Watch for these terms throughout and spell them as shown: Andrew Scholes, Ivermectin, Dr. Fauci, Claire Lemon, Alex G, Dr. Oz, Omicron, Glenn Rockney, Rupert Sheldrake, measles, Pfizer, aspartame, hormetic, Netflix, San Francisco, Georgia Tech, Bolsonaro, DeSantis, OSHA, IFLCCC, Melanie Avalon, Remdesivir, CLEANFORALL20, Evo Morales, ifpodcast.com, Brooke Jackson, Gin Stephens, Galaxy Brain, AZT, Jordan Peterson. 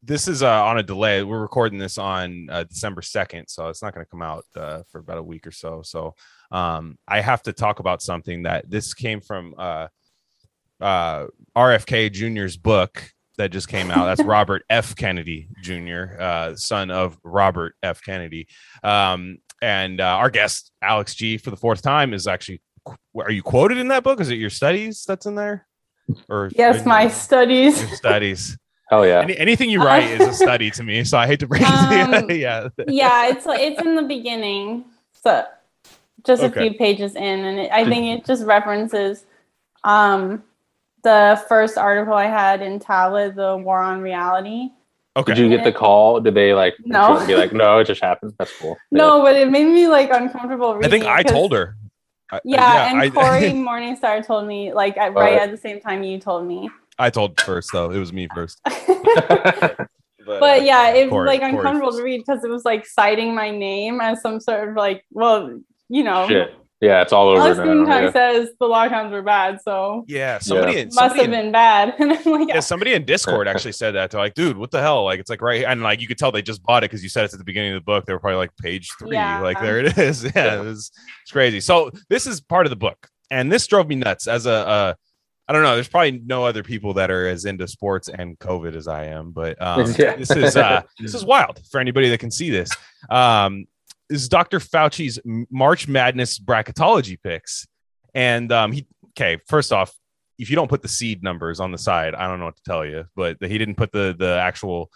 This is on a delay. We're recording this on December 2nd, so it's not going to come out for about a week or so. So I have to talk about something that this came from RFK Jr.'s book that just came out. That's Robert F. Kennedy Jr., son of Robert F. Kennedy. And our guest, Alex G., for the fourth time, is actually, are you quoted in that book? Is it your studies that's in there? Or yes, my studies. Your studies. Oh yeah. Anything you write is a study to me, so I hate to break it to you. Yeah. Yeah, it's in the beginning, so just a few pages in, and I think it just references the first article I had in Tablet, the War on Reality. Okay. Did you get the call? Did they like? No. Be like, no, it just happened. That's cool. No, but it made me like uncomfortable reading. I think I told her. And Corey Morningstar told me like right at the same time you told me. I told first, though. It was me first. but yeah, it was like uncomfortable to read because it was like citing my name as some sort of like, well, you know. Shit. Yeah, it's all over now. Sometimes says the lockdowns were bad, so. Yeah, somebody must have been bad. And I'm like, yeah, somebody in Discord actually said that. They're like, dude, what the hell? Like, it's like right here. And like, you could tell they just bought it because you said it's at the beginning of the book. They were probably like page 3. Yeah. Like, there it is. Yeah, it's crazy. So this is part of the book. And this drove me nuts as I don't know. There's probably no other people that are as into sports and COVID as I am, but this is wild for anybody that can see this. This is Dr. Fauci's March Madness bracketology picks, and first off, if you don't put the seed numbers on the side, I don't know what to tell you. But he didn't put the actual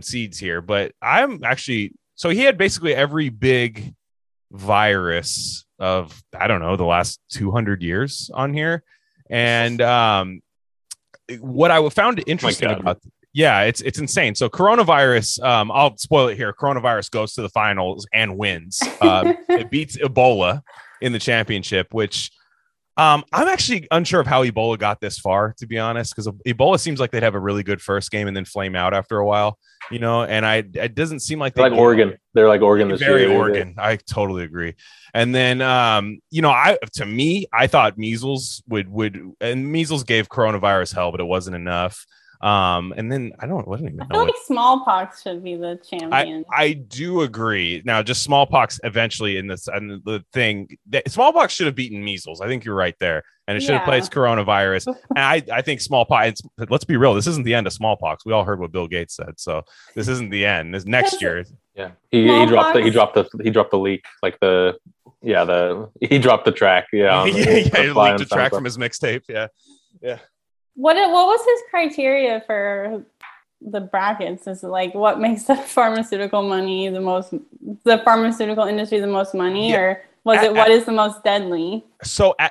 seeds here. But I'm actually he had basically every big virus of I don't know the last 200 years on here. And what I found interesting about it's insane. So coronavirus, I'll spoil it here. Coronavirus goes to the finals and wins. It beats Ebola in the championship, which I'm actually unsure of how Ebola got this far, to be honest, because Ebola seems like they'd have a really good first game and then flame out after a while, you know. And it doesn't seem like they're like Oregon. They're like Oregon this year. Very Oregon. I totally agree. And then, I thought measles and measles gave coronavirus hell, but it wasn't enough. And then I feel like smallpox should be the champion. I do agree. Now, just smallpox eventually in this and the thing that smallpox should have beaten measels. I think you're right there, and it should have played coronavirus. And I think smallpox. Let's be real. This isn't the end of smallpox. We all heard what Bill Gates said, so this isn't the end. This next year. Yeah, he dropped the leak like the he dropped the track. Yeah, he leaked the track from his mixtape. Yeah. What was his criteria for the brackets? Is it like what makes the pharmaceutical money the pharmaceutical industry the most money, or was it what is the most deadly? So I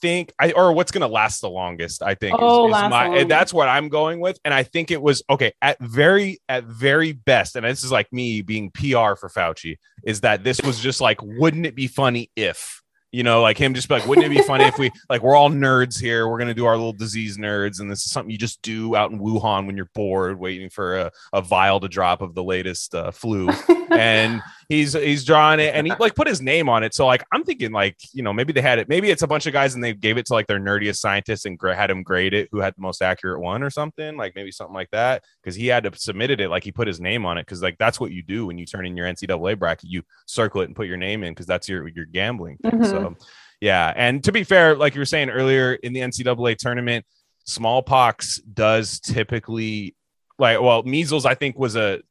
think what's going to last the longest? I think that's what I'm going with, and I think it was at very best. And this is like me being PR for Fauci is that this was just like, wouldn't it be funny if? You know, like him just be like, wouldn't it be funny if we like we're all nerds here. We're going to do our little disease nerds. And this is something you just do out in Wuhan when you're bored, waiting for a vial to drop of the latest flu. And he's drawing it and he like put his name on it. So like I'm thinking like, you know, maybe they had it. Maybe it's a bunch of guys and they gave it to like their nerdiest scientists and had him grade it who had the most accurate one or something like maybe something like that, because he had to submitted it like he put his name on it, because like that's what you do when you turn in your NCAA bracket. You circle it and put your name in because that's your gambling thing. Mm-hmm. So, yeah. And to be fair, like you were saying earlier in the NCAA tournament, smallpox does typically like, well, measles, I think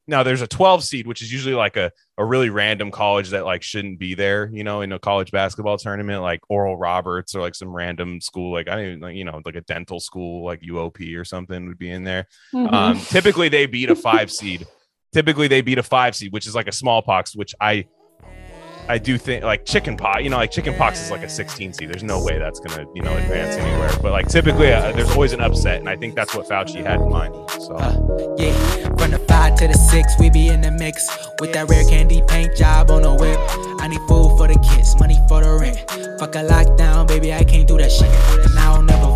now there's a 12 seed, which is usually like a really random college that like shouldn't be there, you know, in a college basketball tournament, like Oral Roberts or like some random school, like I don't even like, you know, like a dental school, like UOP or something would be in there. Mm-hmm. Typically they beat a 5 seed. Which is like a smallpox, which I do think like chicken pox is like a 16 seed. There's no way that's going to, you know, advance anywhere. But like typically there's always an upset. And I think that's what Fauci had in mind. So, from the 5 to the 6, we be in the mix with that rare candy paint job on the whip. I need food for the kids, money for the rent. Fuck a lockdown, baby. I can't do that shit. And I don't never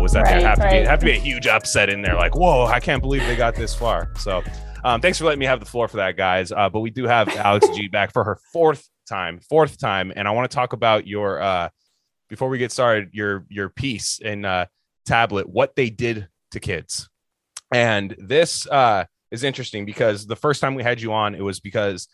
Was that there have to be a huge upset in there? Like, whoa, I can't believe they got this far. So thanks for letting me have the floor for that, guys. But we do have Alex G back for her fourth time. And I want to talk about your before we get started, your piece in Tablet, what they did to kids. And this is interesting because the first time we had you on, it was because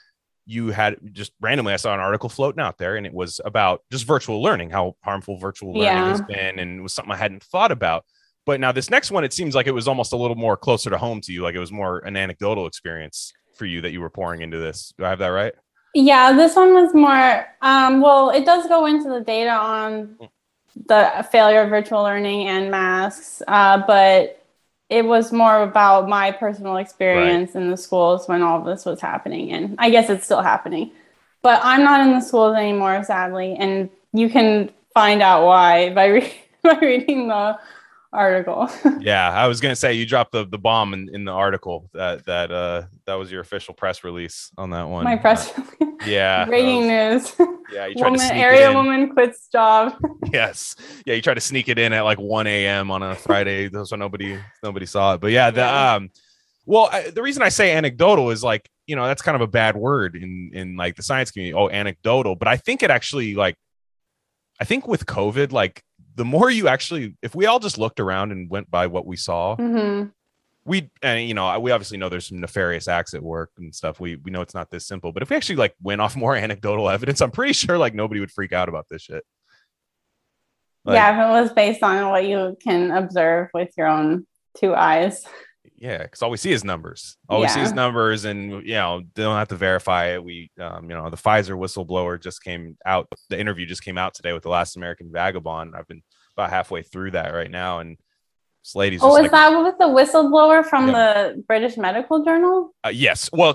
you had just randomly, I saw an article floating out there and it was about just virtual learning, how harmful virtual learning has been. And it was something I hadn't thought about. But now this next one, it seems like it was almost a little more closer to home to you. Like it was more an anecdotal experience for you that you were pouring into this. Do I have that right? Yeah, this one was more, well, it does go into the data on the failure of virtual learning and masks, but it was more about my personal experience in the schools when all of this was happening. And I guess it's still happening, but I'm not in the schools anymore, sadly. And you can find out why by reading the article. Yeah. I was going to say you dropped the bomb in the article that was your official press release on that one. My press release. Yeah. Breaking news. Yeah. You tried to sneak area it in. Woman quits job. Yes. Yeah. You tried to sneak it in at like 1 a.m. on a Friday. So nobody saw it. But yeah, the reason I say anecdotal is like, you know, that's kind of a bad word in like the science community. Oh, anecdotal. But I think it actually I think with COVID, like the more you actually, if we all just looked around and went by what we saw, we obviously know there's some nefarious acts at work and stuff. We know it's not this simple, but if we actually like went off more anecdotal evidence, I'm pretty sure like nobody would freak out about this shit. Like, yeah, if it was based on what you can observe with your own two eyes. Yeah, because all we see is numbers. And you know, they don't have to verify it. We, the Pfizer whistleblower just came out. The interview just came out today with the Last American Vagabond. I've been about halfway through that right now, and this lady's. Oh, is that with the whistleblower from the British Medical Journal? Yes. Well,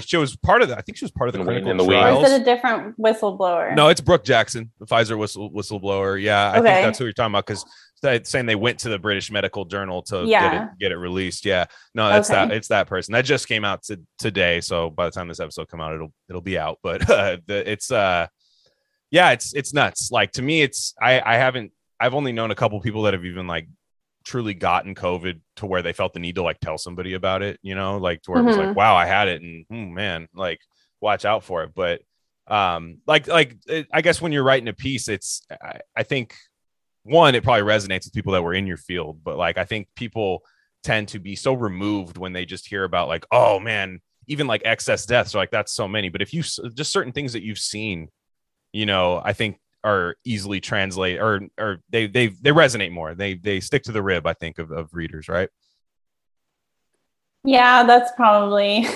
she was part of that. I think she was part of the clinical trials. Or is it a different whistleblower? No, it's Brooke Jackson, the Pfizer whistleblower. Yeah, I think that's who you're talking about because. Saying they went to the British Medical Journal to get it released. Yeah, no, that's that. It's that person that just came out today. So by the time this episode come out, it'll be out. But it's nuts. Like to me, it's I've only known a couple people that have even like truly gotten COVID to where they felt the need to like tell somebody about it. You know, like to where it was like, wow, I had it, and man, like watch out for it. But I guess when you're writing a piece, it's I think. One, it probably resonates with people that were in your field, but like I think people tend to be so removed when they just hear about like, oh man, even like excess deaths are like that's so many. But if you just certain things that you've seen, you know, I think are easily translate or they resonate more. They stick to the rib, I think, of readers, right? Yeah, that's probably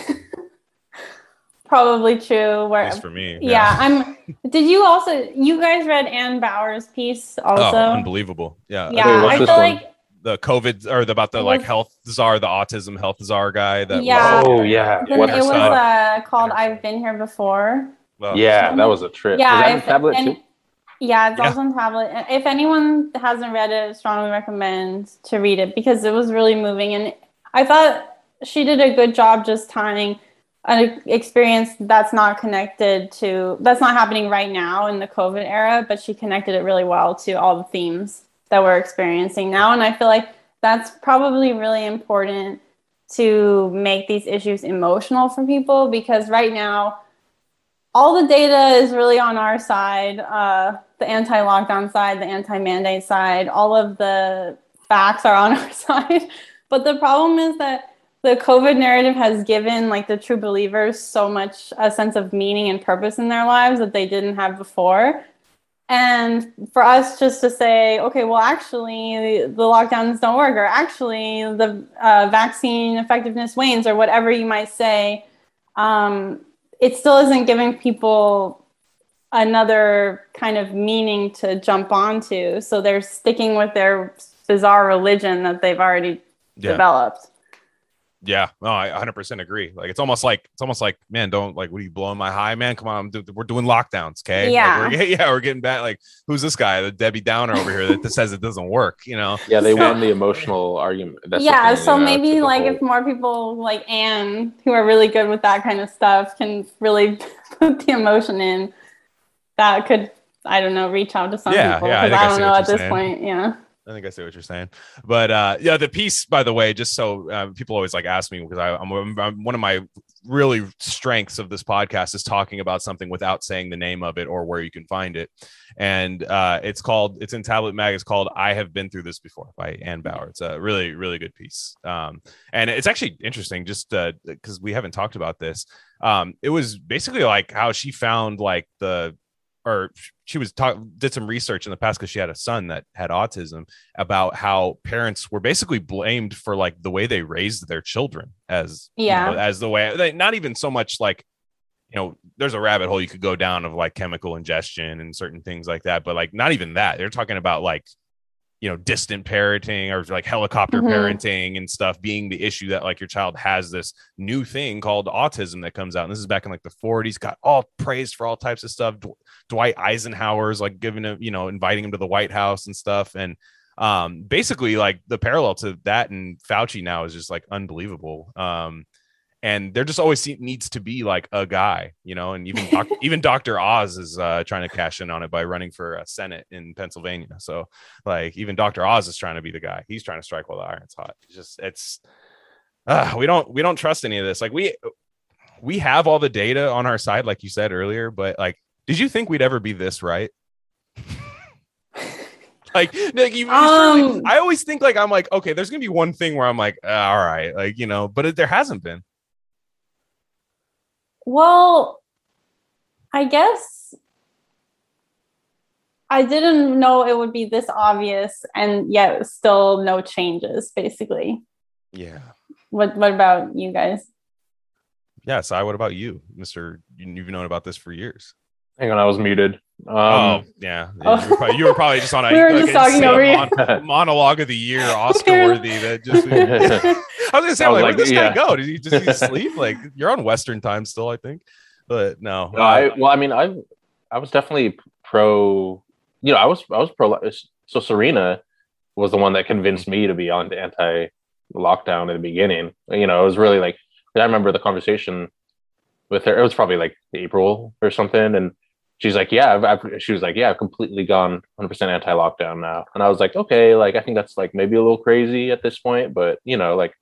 true. Where, at least for me. Yeah. Did you also? You guys read Ann Bauer's piece also? Oh, unbelievable! Yeah. Yeah. I feel like the COVID or about the health czar, the autism health czar guy. That. Yeah. Was, oh yeah. Then it was called "I've Been Here Before." Well, yeah, that was a trip. Yeah. Is that on Tablet too? Yeah, it's also on Tablet. If anyone hasn't read it, I strongly recommend to read it because it was really moving, and I thought she did a good job just tying. An experience that's not happening right now in the COVID era, but she connected it really well to all the themes that we're experiencing now. And I feel like that's probably really important to make these issues emotional for people because right now, all the data is really on our side, the anti-lockdown side, the anti-mandate side, all of the facts are on our side. But the problem is that the COVID narrative has given like the true believers so much a sense of meaning and purpose in their lives that they didn't have before. And for us just to say, okay, well, actually the lockdowns don't work or actually the vaccine effectiveness wanes or whatever you might say, it still isn't giving people another kind of meaning to jump onto. So they're sticking with their bizarre religion that they've already developed. Yeah, no, I 100% agree. Like, it's almost like, man, don't, like, what are you, blowing my high, man? Come on, we're doing lockdowns, okay? Yeah. Like, we're getting back. Like, who's this guy, the Debbie Downer over here that says it doesn't work, you know? Yeah, they won the emotional argument. That's the thing, so maybe, like, if more people like Anne, who are really good with that kind of stuff, can really put the emotion in, that could, I don't know, reach out to some people. Yeah, I don't know at this point, yeah. I think I see what you're saying, but the piece, by the way, just so people always like ask me, because I'm one of my really strengths of this podcast is talking about something without saying the name of it or where you can find it. And it's in Tablet Mag. It's called "I Have Been Through This Before" by Ann Bauer. It's a really, really good piece. And it's actually interesting just because we haven't talked about this. It was basically like how she found like did some research in the past, because she had a son that had autism, about how parents were basically blamed for like the way they raised their children, as as the way they, not even so much like, you know, there's a rabbit hole you could go down of like chemical ingestion and certain things like that, but like not even that. They're talking about like, you know, distant parenting or like helicopter parenting and stuff being the issue, that like your child has this new thing called autism that comes out. And this is back in like the 40s, got all praised for all types of stuff. Dwight Eisenhower's like giving him, you know, inviting him to the White House and stuff. And basically like the parallel to that and Fauci now is just like unbelievable. And there just always needs to be like a guy, you know, and even Dr. Oz is trying to cash in on it by running for Senate in Pennsylvania. So like even Dr. Oz is trying to be the guy. He's trying to strike while the iron's hot. It's just we don't trust any of this. Like we have all the data on our side, like you said earlier. But like, did you think we'd ever be this right? I always think like, I'm like, okay, there's gonna be one thing where I'm like, all right, like, you know, but there hasn't been. Well, I guess I didn't know it would be this obvious, and yet still no changes, basically. Yeah. What about you guys? Yeah, Si, what about you, Mr.? You've known about this for years. Hang on, I was muted. You were probably just on a, we were like, just talking over monologue of the year, Oscar-worthy. That just. I was gonna say, where did this guy go? Did he just sleep? Like, you're on Western time still, I think. But no, I was definitely pro. You know, I was pro. So Serena was the one that convinced me to be on the anti-lockdown in the beginning. You know, it was really like, I remember the conversation with her. It was probably like April or something, and she's like, yeah, I've completely gone 100% anti-lockdown now. And I was like, okay, like, I think that's like maybe a little crazy at this point, but you know, like,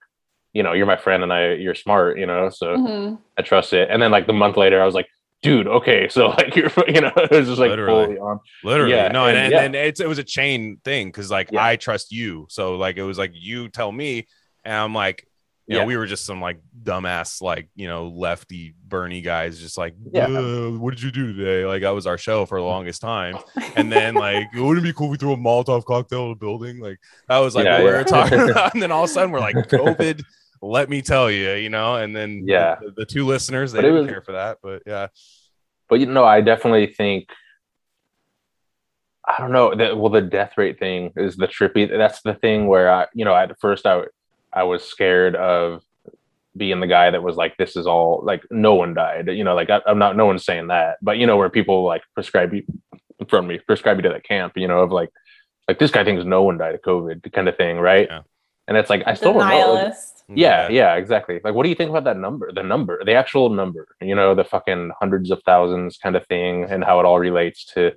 you know, you're my friend and you're smart, you know, so I trust it. And then like the month later, I was like, dude, okay, so like you're, you know, it was just like literally fully on. Literally, yeah, no, and it was a chain thing, because like I trust you, so like it was like you tell me, and I'm like, you know, we were just some like dumbass, like, you know, lefty Bernie guys, just like, what did you do today? Like, that was our show for the longest time. And then like, it wouldn't be cool if we threw a Molotov cocktail in a building. Like, that was like what we were talking about. And then all of a sudden we're like, COVID, let me tell you, you know. And then the two listeners, they didn't care for that. But yeah. But you know, I definitely think, I don't know, that the death rate thing is the trippy. That's the thing where I, you know, at first I was scared of being the guy that was like, this is all like, no one died, you know, like I'm not, no one's saying that, but you know, where people like prescribe you to that camp, you know, of like this guy thinks no one died of COVID kind of thing. Right. Yeah. And it's like, I still don't know. Yeah, exactly. Like, what do you think about that number? The actual number, you know, the fucking hundreds of thousands kind of thing, and how it all relates to,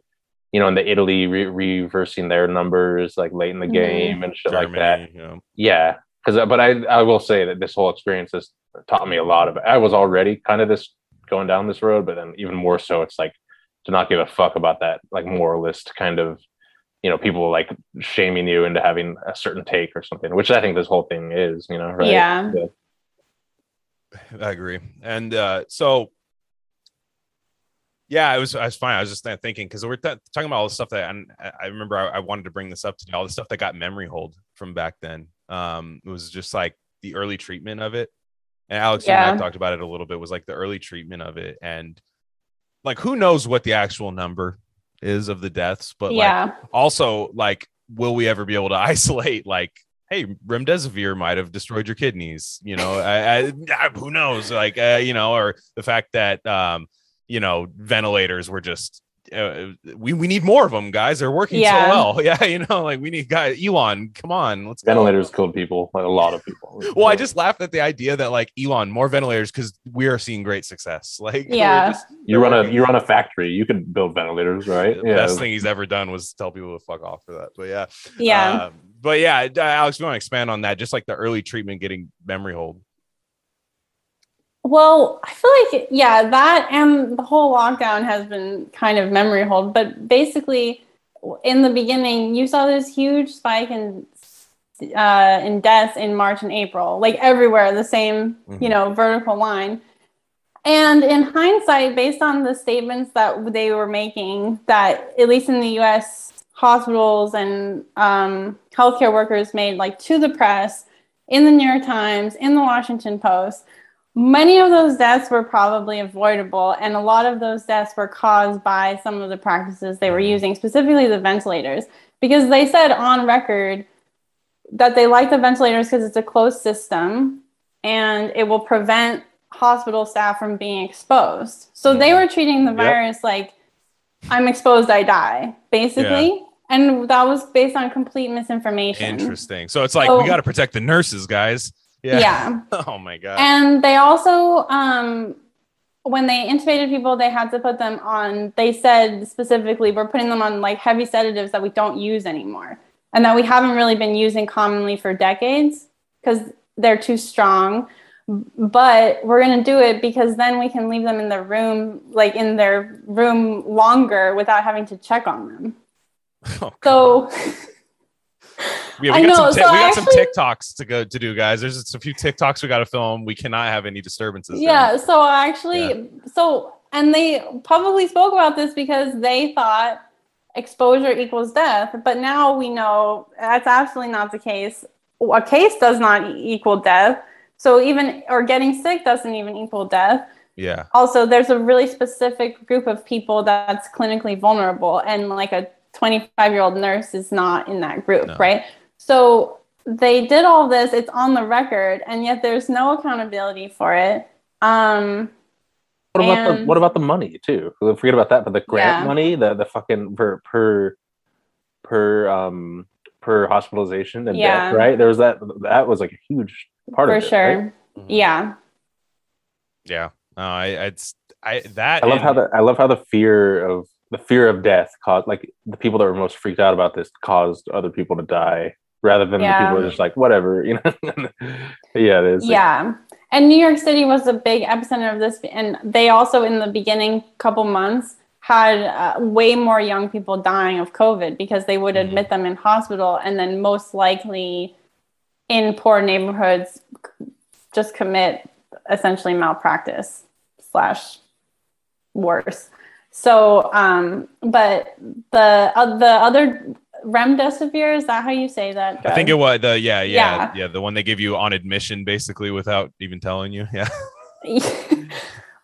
you know, in the Italy reversing their numbers, like late in the game and shit. Germany, like that. Yeah. But I will say that this whole experience has taught me a lot of it. I was already kind of going down this road, but then even more so, it's like to not give a fuck about that, like moralist kind of, you know, people like shaming you into having a certain take or something, which I think this whole thing is, you know, right? Yeah. I agree. And so, yeah, I was fine. I was just thinking, because we're talking about all the stuff that I remember I wanted to bring this up today, all the stuff that got memory hold from back then. It was just like the early treatment of it, and Alex and I talked about it a little bit, was like the early treatment of it, and like who knows what the actual number is of the deaths, but like also like will we ever be able to isolate like, hey, remdesivir might have destroyed your kidneys, you know, I who knows, like, you know, or the fact that, you know, ventilators were just, we need more of them, guys. They're working so well. Yeah, you know, like we need guys. Elon, come on, let's go. Ventilators killed people, like a lot of people. Well, I just laughed at the idea that like Elon, more ventilators because we are seeing great success. Like, you run a factory, you can build ventilators, right? The best thing he's ever done was tell people to fuck off for that. But but yeah, Alex, we want to expand on that, just like the early treatment getting memory hold. Well, I feel like, that and the whole lockdown has been kind of memory hold. But basically, in the beginning, you saw this huge spike in deaths in March and April, like everywhere, the same, you know, vertical line. And in hindsight, based on the statements that they were making, that at least in the U.S., hospitals and healthcare workers made, like, to the press, in the New York Times, in the Washington Post, many of those deaths were probably avoidable, and a lot of those deaths were caused by some of the practices they were using, specifically the ventilators, because they said on record that they like the ventilators because it's a closed system and it will prevent hospital staff from being exposed. So they were treating the virus like, I'm exposed, I die, basically. Yeah. And that was based on complete misinformation. Interesting. So it's like, we got to protect the nurses, guys. Oh my God. And they also, when they intubated people, they had to put them on, they said specifically, we're putting them on like heavy sedatives that we don't use anymore and that we haven't really been using commonly for decades because they're too strong. But we're going to do it because then we can leave them in their room, like in their room longer without having to check on them. Oh, God. So... We got some TikToks to do, guys. There's a few TikToks we got to film. We cannot have any disturbances. So they publicly spoke about this because they thought exposure equals death, but now we know that's absolutely not the case. A case does not equal death. So getting sick doesn't even equal death. Yeah. Also, there's a really specific group of people that's clinically vulnerable, and like a 25-year-old nurse is not in that group, right? So they did all this, it's on the record, and yet there's no accountability for it. What about the money too? Forget about that, but the grant money, the fucking per hospitalization and death, right? There was that was like a huge part of it. For sure. Right? Mm-hmm. Yeah. Yeah. I love how the fear of death caused, like, the people that were most freaked out about this caused other people to die rather than the people who are just like, whatever, you know? It is. Yeah. And New York City was a big epicenter of this. And they also, in the beginning couple months, had way more young people dying of COVID because they would admit them in hospital and then most likely in poor neighborhoods just commit essentially malpractice / worse. So, but the other remdesivir, is that how you say that? Guys? I think it was the one they give you on admission, basically without even telling you,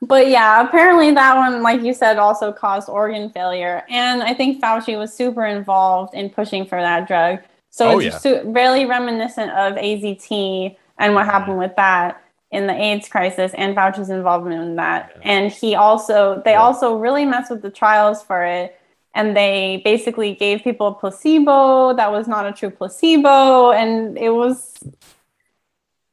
But yeah, apparently that one, like you said, also caused organ failure, and I think Fauci was super involved in pushing for that drug. So really reminiscent of AZT and what happened with that in the AIDS crisis and Fauci's involvement in that. Yeah. And they also really messed with the trials for it. And they basically gave people a placebo that was not a true placebo. And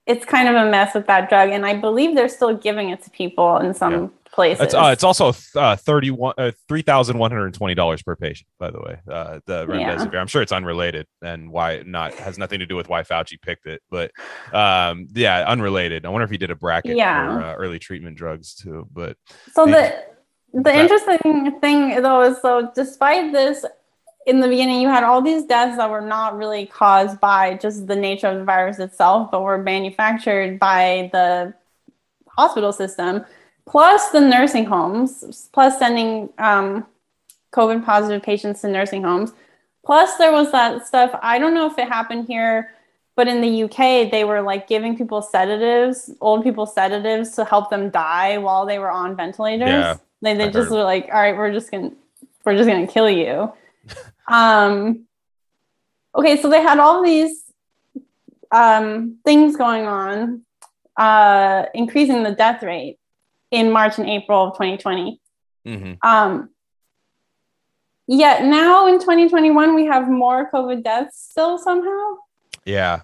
it's kind of a mess with that drug. And I believe they're still giving it to people in some places. It's also $3,120 per patient, by the way, the remdesivir. I'm sure it's unrelated and has nothing to do with why Fauci picked it, but unrelated. I wonder if he did a bracket for early treatment drugs too, but so the interesting thing though is, so despite this, in the beginning you had all these deaths that were not really caused by just the nature of the virus itself, but were manufactured by the hospital system. Plus the nursing homes, plus sending COVID positive patients to nursing homes. Plus there was that stuff, I don't know if it happened here, but in the UK, they were like giving people sedatives, old people sedatives to help them die while they were on ventilators. Yeah, they just were like, all right, we're just gonna kill you. Okay, so they had all these things going on, increasing the death rate in March and April of 2020. Mm-hmm. Yet now in 2021, we have more COVID deaths still somehow. Yeah.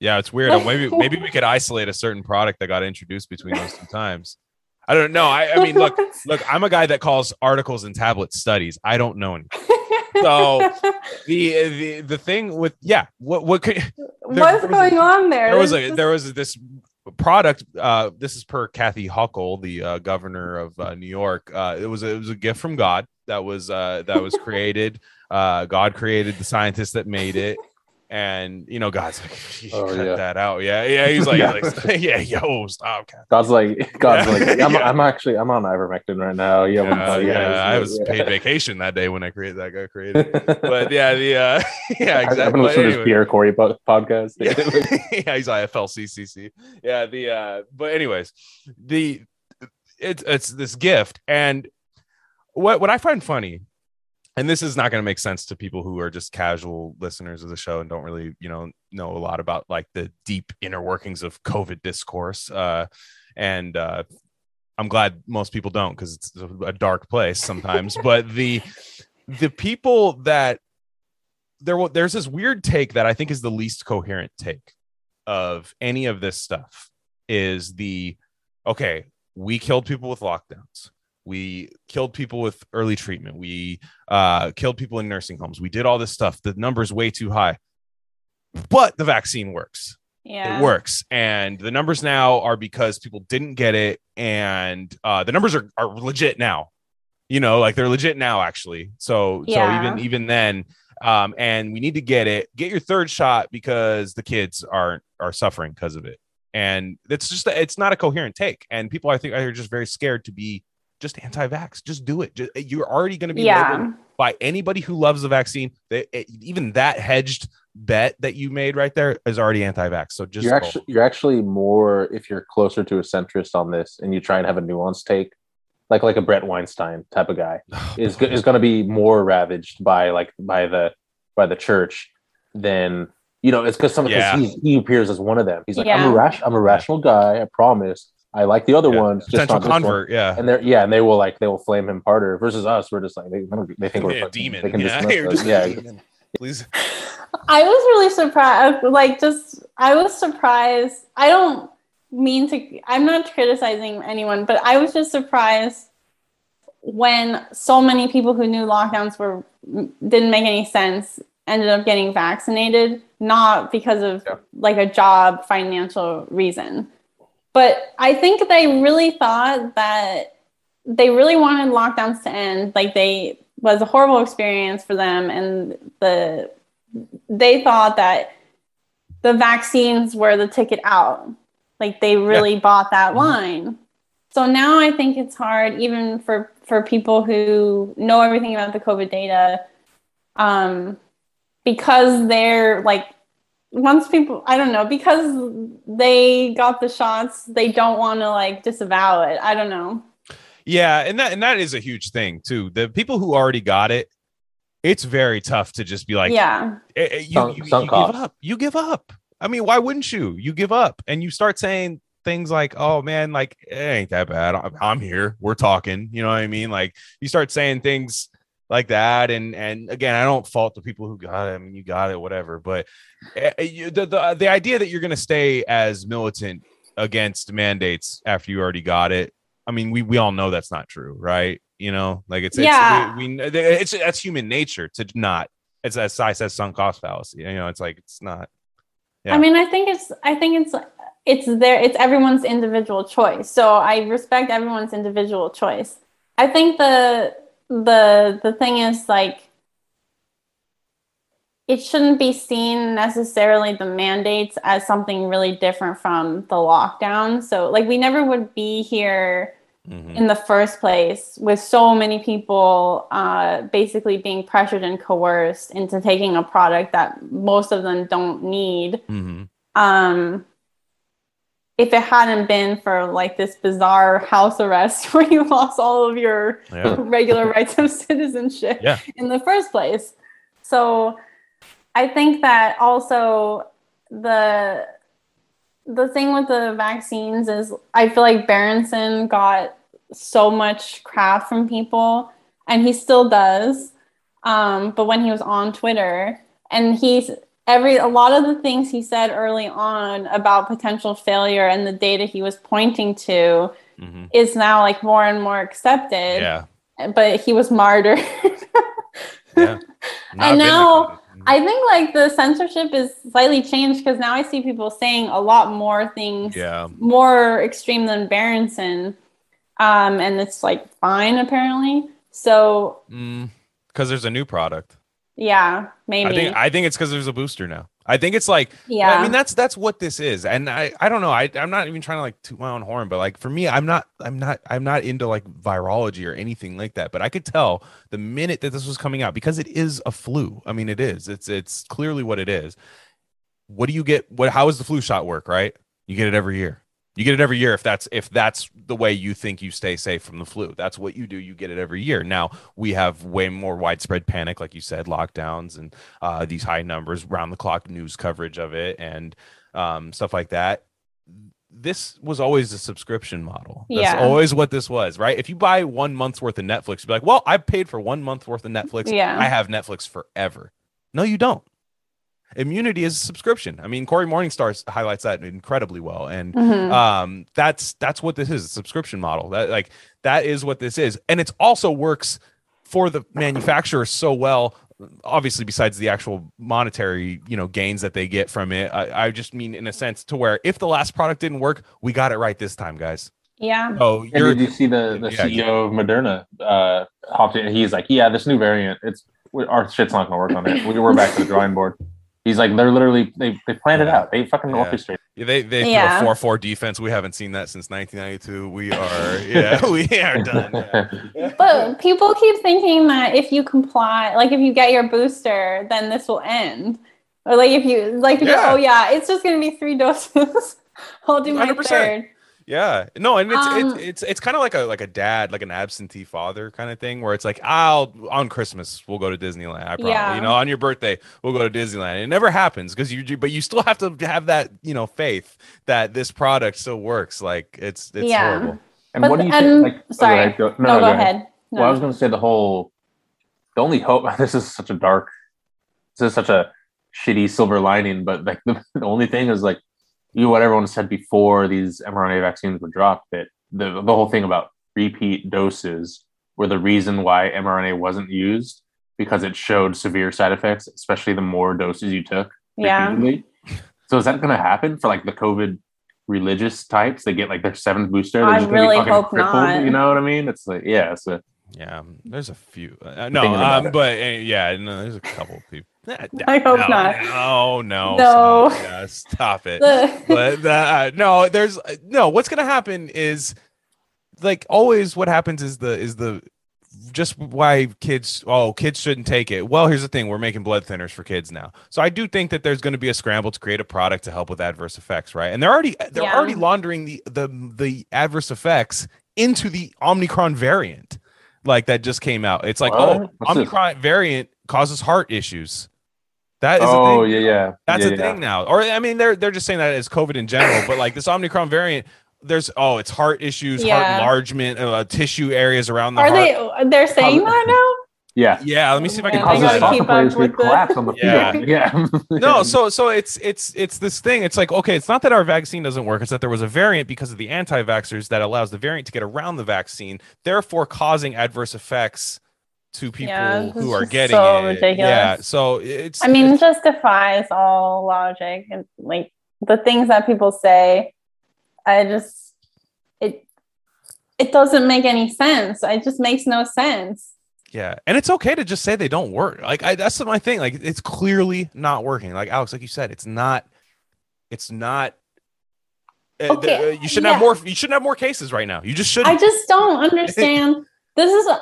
Yeah, it's weird. Maybe we could isolate a certain product that got introduced between those two times. I don't know. I mean, look, I'm a guy that calls articles and tablets studies. I don't know anything. So the thing with, yeah, what's going on there? There was this product. This is per Kathy Hochul, the governor of New York. It was a gift from God that was created. God created the scientists that made it. And you know, God's like, cut that out. Yeah. He's like, stop. Kathy. God's like, I'm on ivermectin right now. I was paid vacation that day when I created that. Got created, but exactly. I've been listening to this Pierre Corey podcast. He's IFLCCC. Yeah, but anyways, it's this gift, and what I find funny. And this is not going to make sense to people who are just casual listeners of the show and don't really, know a lot about like the deep inner workings of COVID discourse. And I'm glad most people don't, because it's a dark place sometimes. But the people that there's this weird take that I think is the least coherent take of any of this stuff is we killed people with lockdowns. We killed people with early treatment. We killed people in nursing homes. We did all this stuff. The number's way too high. But the vaccine works. Yeah. It works. And the numbers now are because people didn't get it. And the numbers are legit now. They're legit now, actually. So even then. And we need to get it. Get your third shot because the kids are suffering because of it. And it's not a coherent take. And people, I think, are just very scared to be just anti-vax. Just do it. You're already going to be labeled by anybody who loves the vaccine. Even that hedged bet that you made right there is already anti-vax. So just you're actually more, if you're closer to a centrist on this and you try and have a nuanced take, like a Brett Weinstein type of guy, is going to be more ravaged by the church than it's because he appears as one of them. He's like, I'm a rational guy. I promise. I like the other ones. Potential convert, and they will flame him harder. Versus us, we're just like they think we're a demon. They can demon. Please. I was really surprised. I was surprised. I don't mean to. I'm not criticizing anyone, but I was just surprised when so many people who knew lockdowns didn't make any sense ended up getting vaccinated, not because of a job, financial reason. But I think they really thought that they really wanted lockdowns to end. It was a horrible experience for them. And they thought that the vaccines were the ticket out. They really bought that line. So now I think it's hard even for people who know everything about the COVID data. Because they're once people, I don't know, because they got the shots, they don't want to disavow it. I don't know. Yeah. And that is a huge thing too. The people who already got it, it's very tough to just be like, you give up. You give up. I mean, why wouldn't you? You give up and you start saying things like, oh man, it ain't that bad. I'm here. We're talking. You know what I mean? You start saying things like that, and again, I don't fault the people who got it. I mean, you got it, whatever. But the idea that you're going to stay as militant against mandates after you already got it, I mean, we all know that's not true, right? It's that's human nature to not. It's as Sai says, sunk cost fallacy. It's not. Yeah. I mean, I think it's there. It's everyone's individual choice. So I respect everyone's individual choice. I think the thing is it shouldn't be seen necessarily the mandates as something really different from the lockdown. So we never would be here in the first place with so many people basically being pressured and coerced into taking a product that most of them don't need. If it hadn't been for this bizarre house arrest where you lost all of your regular rights of citizenship in the first place. So I think that also the thing with the vaccines is I feel like Berenson got so much crap from people, and he still does. But when he was on Twitter, and a lot of the things he said early on about potential failure and the data he was pointing to mm-hmm. is now like more and more accepted. Yeah. But he was martyred. Yeah. And now I think like the censorship is slightly changed, because now I see people saying a lot more things, yeah. more extreme than Berenson. And it's like fine, apparently. So because there's a new product. Yeah, maybe. I think it's because there's a booster now. I think it's like, yeah. I mean, that's what this is. And I don't know. I'm not even trying to like toot my own horn, but like for me, I'm not into like virology or anything like that. But I could tell the minute that this was coming out, because it is a flu. I mean, it is. It's clearly what it is. What do you get? How does the flu shot work? Right? You get it every year. You get it every year if that's the way you think you stay safe from the flu. That's what you do. You get it every year. Now, we have way more widespread panic, like you said, lockdowns and these high numbers, round-the-clock news coverage of it and stuff like that. This was always a subscription model. That's always what this was, right? If you buy 1 month's worth of Netflix, you'd be like, well, I paid for 1 month's worth of Netflix. Yeah. I have Netflix forever. No, you don't. Immunity is a subscription. I mean, Corey Morningstar highlights that incredibly well, and mm-hmm. That's what this is, a subscription model. That is what this is, and it also works for the manufacturer so well. Obviously, besides the actual monetary gains that they get from it, I just mean in a sense to where if the last product didn't work, we got it right this time, guys. Yeah. Oh, and did you see the CEO of Moderna hopped in? He's like, yeah, this new variant, our shit's not gonna work on it. We're back to the drawing board. He's like, they're literally, they planned it out. They fucking orchestrated. Yeah, they threw a 4-4 defense. We haven't seen that since 1992. We are done. Yeah. But people keep thinking that if you comply, like if you get your booster, then this will end. Or like if you, like, yeah. It's just going to be 3 doses. I'll do my 100%. Third. Yeah, no, and it's kind of like a dad, like an absentee father kind of thing, where it's like, on Christmas we'll go to Disneyland, I promise. Yeah. On your birthday we'll go to Disneyland. It never happens because you still have to have that faith that this product still works. Like it's horrible. And but what do you think? Like, sorry, go ahead. No. Well, I was going to say the only hope. This is such a shitty silver lining, but like the only thing is like. What everyone said before these mRNA vaccines were dropped, that the whole thing about repeat doses were the reason why mRNA wasn't used, because it showed severe side effects, especially the more doses you took. Repeatedly. So is that going to happen for like the COVID religious types? They get like their 7th booster. I really hope not. You know what I mean? It's like, yeah. So yeah, there's a few. There's a couple people. I hope not. No. Stop it. But what's going to happen is like always what happens is just why kids shouldn't take it. Well, here's the thing. We're making blood thinners for kids now. So I do think that there's going to be a scramble to create a product to help with adverse effects. Right. And they're already laundering the adverse effects into the Omicron variant. Like that just came out. It's like, Omicron variant causes heart issues. That is a thing. Yeah. That's a thing now. Or I mean, they're just saying that as COVID in general, but like this Omicron variant, there's it's heart issues, heart enlargement, tissue areas around the heart. They're saying that now? Yeah. Yeah. Let me see if I can collapse on the field. Yeah. No. So it's this thing. It's like, okay, it's not that our vaccine doesn't work. It's that there was a variant because of the anti-vaxxers that allows the variant to get around the vaccine, therefore causing adverse effects to people who are getting so it. Ridiculous. Yeah. So it's. I mean, it just defies all logic, and like the things that people say. It doesn't make any sense. It just makes no sense. Yeah, and it's okay to just say they don't work. Like that's my thing. Like it's clearly not working. Like Alex, like you said, it's not. Okay. You shouldn't have more. You shouldn't have more cases right now. You just shouldn't. I just don't understand.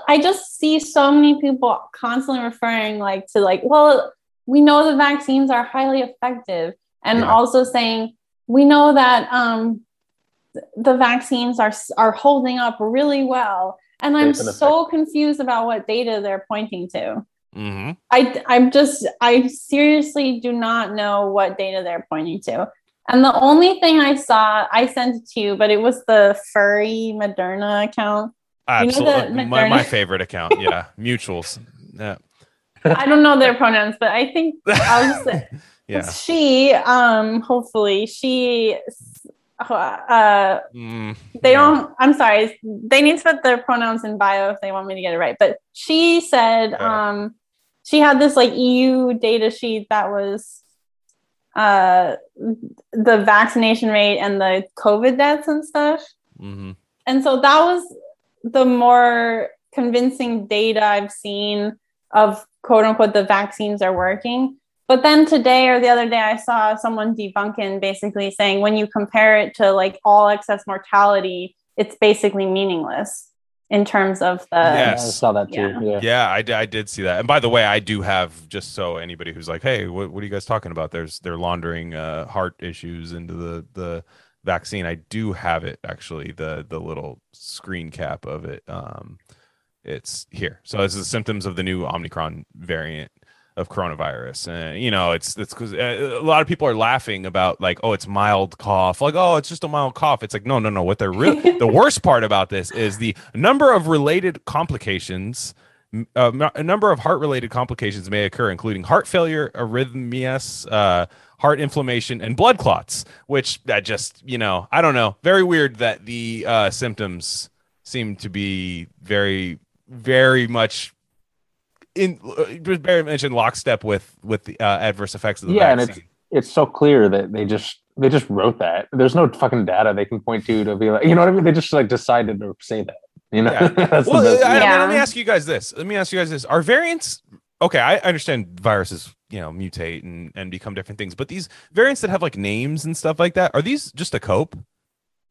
I just see so many people constantly referring well, we know the vaccines are highly effective, and also saying we know that the vaccines are holding up really well. And I'm so confused about what data they're pointing to. Mm-hmm. I seriously do not know what data they're pointing to. And the only thing I saw, I sent it to you, but it was the furry Moderna account. Absolutely. You know, my favorite account. Yeah. Mutuals. Yeah. I don't know their pronouns, but I think I'll just, yeah. She, hopefully she, they don't, I'm sorry. They need to put their pronouns in bio if they want me to get it right. But she said, she had this like EU data sheet that was, the vaccination rate and the COVID deaths and stuff. Mm-hmm. And so that was the more convincing data I've seen of quote unquote, the vaccines are working. But then today or the other day, I saw someone debunking basically saying, when you compare it to like all excess mortality, it's basically meaningless in terms of the. Yes. Yeah, I saw that too. Yeah. I did see that. And by the way, I do have, just so anybody who's like, hey, what are you guys talking about? They're laundering heart issues into the vaccine. I do have it actually, the little screen cap of it. It's here. So this is the symptoms of the new Omicron variant of coronavirus. And, you know, it's because a lot of people are laughing about like, oh, it's mild cough. Like, oh, it's just a mild cough. It's like, no. What they're really, the worst part about this is the number of related complications. A number of heart related complications may occur, including heart failure, arrhythmias, heart inflammation, and blood clots, which that just, you know, I don't know. Very weird that the symptoms seem to be very, very much in Barry mentioned lockstep with the adverse effects of the vaccine. And it's so clear that they just wrote that. There's no fucking data they can point to be like, you know what I mean? They just like decided to say that, you know. Yeah. Let me ask you guys this. Are variants, okay, I understand viruses, you know, mutate and become different things, but these variants that have like names and stuff like that, are these just a cope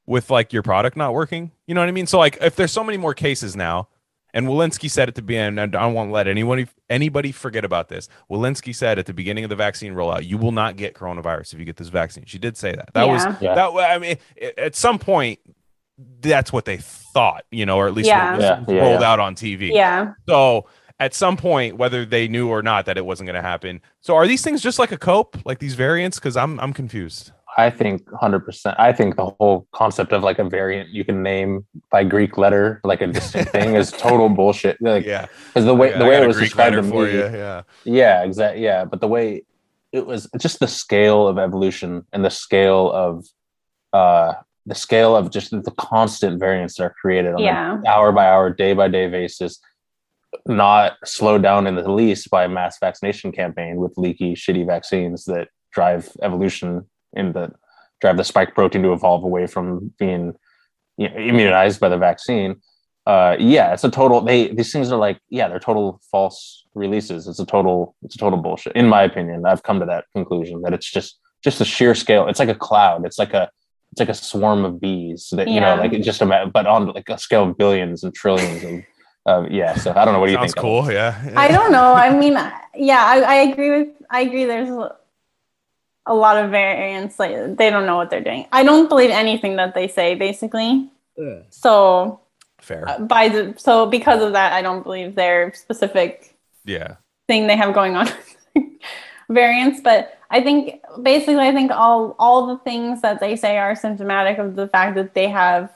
with like your product not working? You know what I mean? So like if there's so many more cases now, and Walensky said at the beginning, and I won't let anybody forget about this. Walensky said at the beginning of the vaccine rollout, "You will not get coronavirus if you get this vaccine." She did say that. That. I mean, at some point, that's what they thought, you know, or at least rolled out on TV. Yeah. So at some point, whether they knew or not that it wasn't going to happen. So are these things just like a cope, like these variants? Because I'm confused. I think 100%. I think the whole concept of like a variant you can name by Greek letter, like a distinct thing, is total bullshit. Like, yeah, because the way it was described to me, exactly, yeah. But the way it was, just the scale of evolution and the scale of just the constant variants that are created on an hour by hour, day by day basis, not slowed down in the least by a mass vaccination campaign with leaky, shitty vaccines that drive evolution. Drive the spike protein to evolve away from being immunized by the vaccine. It's a total. These things are like, they're total false releases. It's a total bullshit, in my opinion. I've come to that conclusion that it's just the sheer scale. It's like a cloud. It's like a swarm of bees that but on like a scale of billions and trillions and. So I don't know what you think. Sounds cool. Yeah. I don't know. I mean, I agree with. I agree. There's a lot of variants, like they don't know what they're doing. I don't believe anything that they say, basically. Ugh. So fair. Because of that, I don't believe their specific thing they have going on variants. But I think all the things that they say are symptomatic of the fact that they have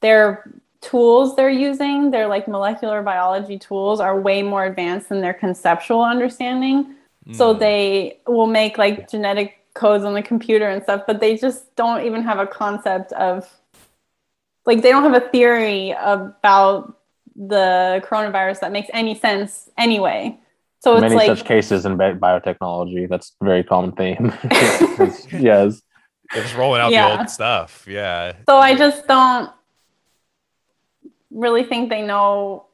their tools they're using, their like molecular biology tools are way more advanced than their conceptual understanding. Mm. So they will make like genetic codes on the computer and stuff, but they just don't even have a concept of, like, they don't have a theory about the coronavirus that makes any sense anyway. So it's many such cases in biotechnology. That's a very common theme. Yes, they're just rolling out the old stuff. Yeah. So I just don't really think they know.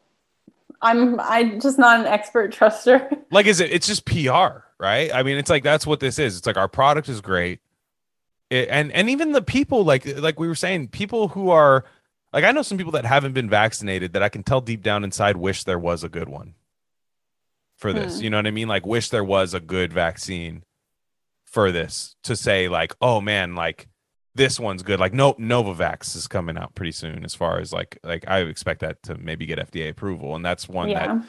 I'm just not an expert truster. Like, it's just PR, right? I mean, it's like, that's what this is. It's like, our product is great. And even the people, like we were saying, people who are like, I know some people that haven't been vaccinated that I can tell deep down inside, wish there was a good one for this. You know what I mean? Like, wish there was a good vaccine for this to say like, oh man, like this one's good. Like, no, Novavax is coming out pretty soon as far as like I expect that to maybe get FDA approval. And that's one that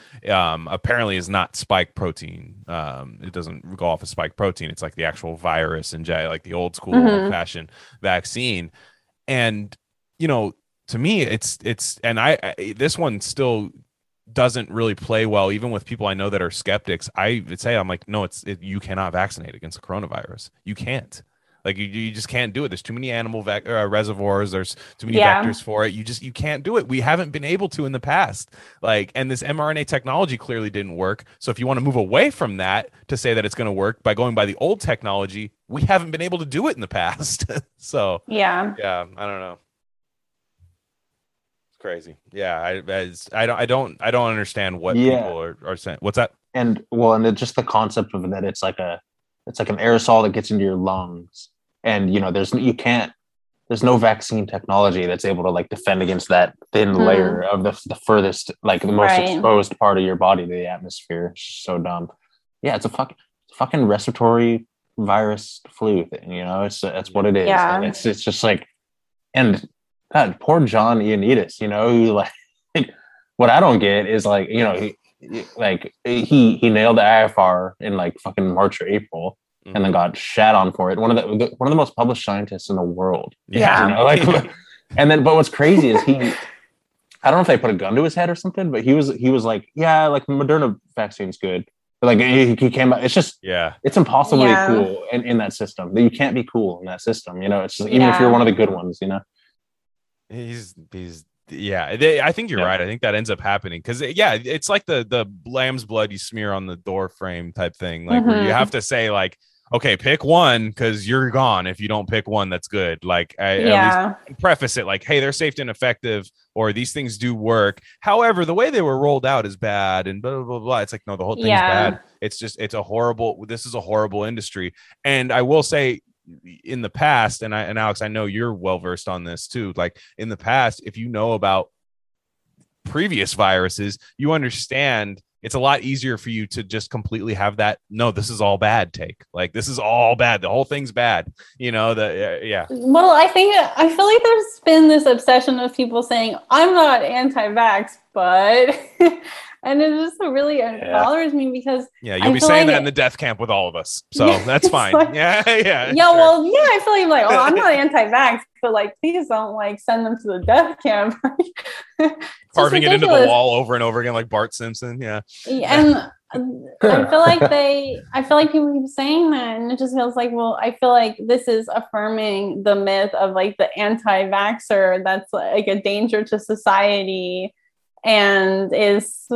apparently is not spike protein. It doesn't go off of spike protein. It's like the actual virus and like the old school old fashioned vaccine. And, you know, to me, it's, and I this one still doesn't really play well, even with people I know that are skeptics. I would say, I'm like, no, you cannot vaccinate against the coronavirus. You can't. Like you just can't do it. There's too many animal reservoirs. There's too many vectors for it. You can't do it. We haven't been able to in the past. Like, and this mRNA technology clearly didn't work. So if you want to move away from that to say that it's going to work by going by the old technology, we haven't been able to do it in the past. So yeah, I don't know. It's crazy. Yeah, I don't understand what people are saying. What's that? And well, and it's just the concept of that. It's like an aerosol that gets into your lungs. And, you know, there's no vaccine technology that's able to like defend against that thin layer of the furthest, like the most exposed part of your body to the atmosphere. So dumb. Yeah. It's a fucking respiratory virus flu thing. You know, that's what it is. Yeah. And it's just like, and God, poor John Ioannidis, you know, who like, what I don't get is like, you know, he nailed the IFR in like fucking March or April and then got shat on for it. One of the most published scientists in the world. Yeah. You know, like, and then, but what's crazy is I don't know if they put a gun to his head or something, but he was like, yeah, like Moderna vaccine's good. But like he came out. It's just, it's impossibly cool in that system. You can't be cool in that system. You know, it's just, even if you're one of the good ones, you know, he's I think you're right. I think that ends up happening because it's like the lamb's blood you smear on the door frame type thing, like where you have to say like, okay, pick one because you're gone if you don't pick one that's good. Like at least preface it like, hey, they're safe and effective, or these things do work. However, the way they were rolled out is bad and blah, blah, blah, blah. It's like, no, the whole thing's bad. It's just this is a horrible industry. And I will say, in the past, and Alex, I know you're well versed on this too. Like in the past, if you know about previous viruses, you understand it's a lot easier for you to just completely have that. No, this is all bad take. Like this is all bad. The whole thing's bad. You know, Well, I feel like there's been this obsession of people saying, I'm not anti-vax, but, and it just really bothers me because you'll be saying like that in the death camp with all of us. So that's fine. Like, well, I feel like I'm not anti-vax, but like, please don't like send them to the death camp. Carving it into the wall over and over again, like Bart Simpson. Yeah. And I feel like people keep saying that, and it just feels like, well, I feel like this is affirming the myth of like the anti-vaxxer that's like a danger to society and is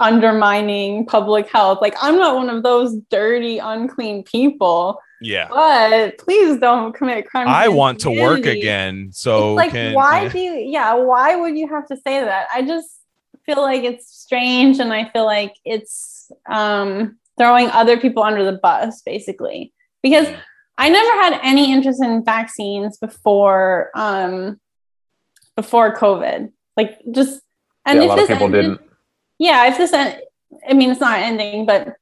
undermining public health. Like, I'm not one of those dirty, unclean people. Yeah. But please don't commit crimes. I want to work again. So it's like, why would you have to say that? I just feel like it's strange. And I feel like it's throwing other people under the bus, basically, because I never had any interest in vaccines before COVID, like just, and a lot of people didn't. Yeah, if this, I mean, it's not ending, but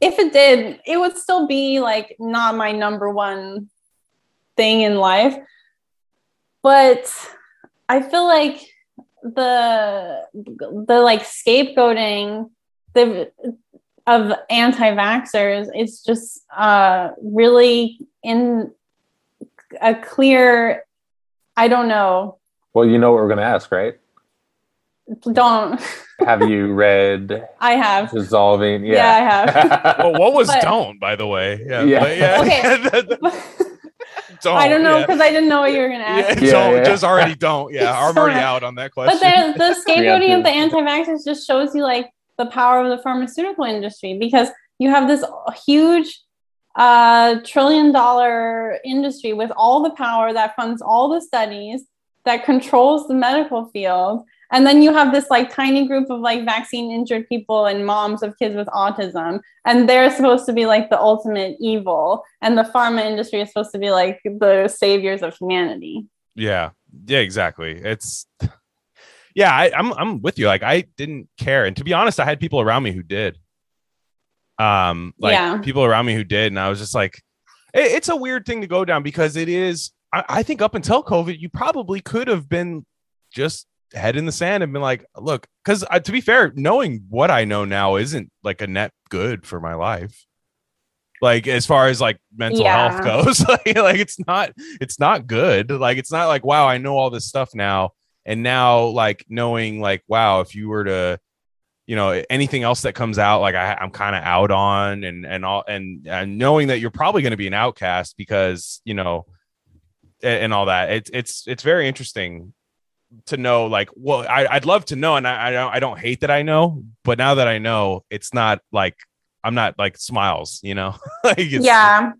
if it did, it would still be like not my number one thing in life. But I feel like the like scapegoating of anti-vaxxers is just really in a clear, I don't know. Well, you know what we're going to ask, right? Don't. Have you read? I have. Dissolving. Yeah, I have. Well, what was don't, by the way? Okay. Don't, I don't know because I didn't know what you were going to ask. Just already don't. Yeah, I'm already out on that question. But the scapegoating of the anti-vaxxers just shows you like the power of the pharmaceutical industry, because you have this huge $1 trillion industry with all the power that funds all the studies that controls the medical field. And then you have this like tiny group of like vaccine injured people and moms of kids with autism. And they're supposed to be like the ultimate evil. And the pharma industry is supposed to be like the saviors of humanity. Yeah. Yeah, exactly. It's I'm with you. Like I didn't care. And to be honest, I had people around me who did. People around me who did. And I was just like, it's a weird thing to go down because it is. I think up until COVID, you probably could have been just head in the sand and been like, look, because to be fair, knowing what I know now isn't like a net good for my life. Like as far as like mental health goes, like it's not good. Like, it's not like, wow, I know all this stuff now. And now like knowing like, wow, if you were to, you know, anything else that comes out, like I'm kind of out on and all, and knowing that you're probably going to be an outcast because, you know, and all that, it's very interesting to know. Like, well, I'd love to know. And I don't hate that I know, but now that I know, it's not like, I'm not like smiles, you know? Like it's, yeah.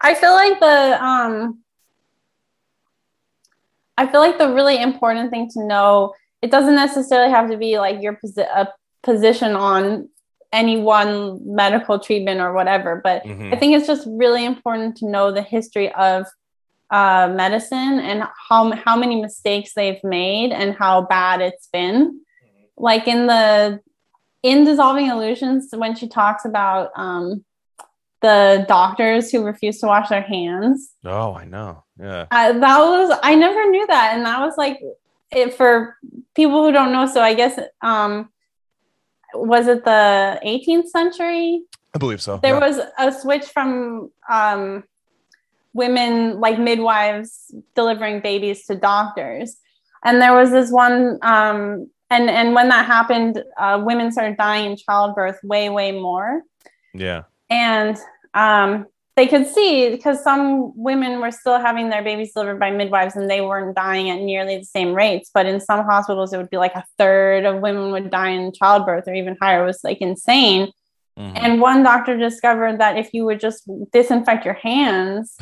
I feel like the really important thing to know, it doesn't necessarily have to be like your position on any one medical treatment or whatever, but mm-hmm. I think it's just really important to know the history of medicine and how many mistakes they've made and how bad it's been. Like in Dissolving Illusions, when she talks about the doctors who refuse to wash their hands. Oh, I know. Yeah. I never knew that. And that was like it for people who don't know. So I guess, was it the 18th century? I believe so. There was a switch from women like midwives delivering babies to doctors. And there was this one, And when that happened, women started dying in childbirth way, way more. Yeah. And they could see, because some women were still having their babies delivered by midwives and they weren't dying at nearly the same rates. But in some hospitals, it would be like a third of women would die in childbirth or even higher. It was like insane. Mm-hmm. And one doctor discovered that if you would just disinfect your hands,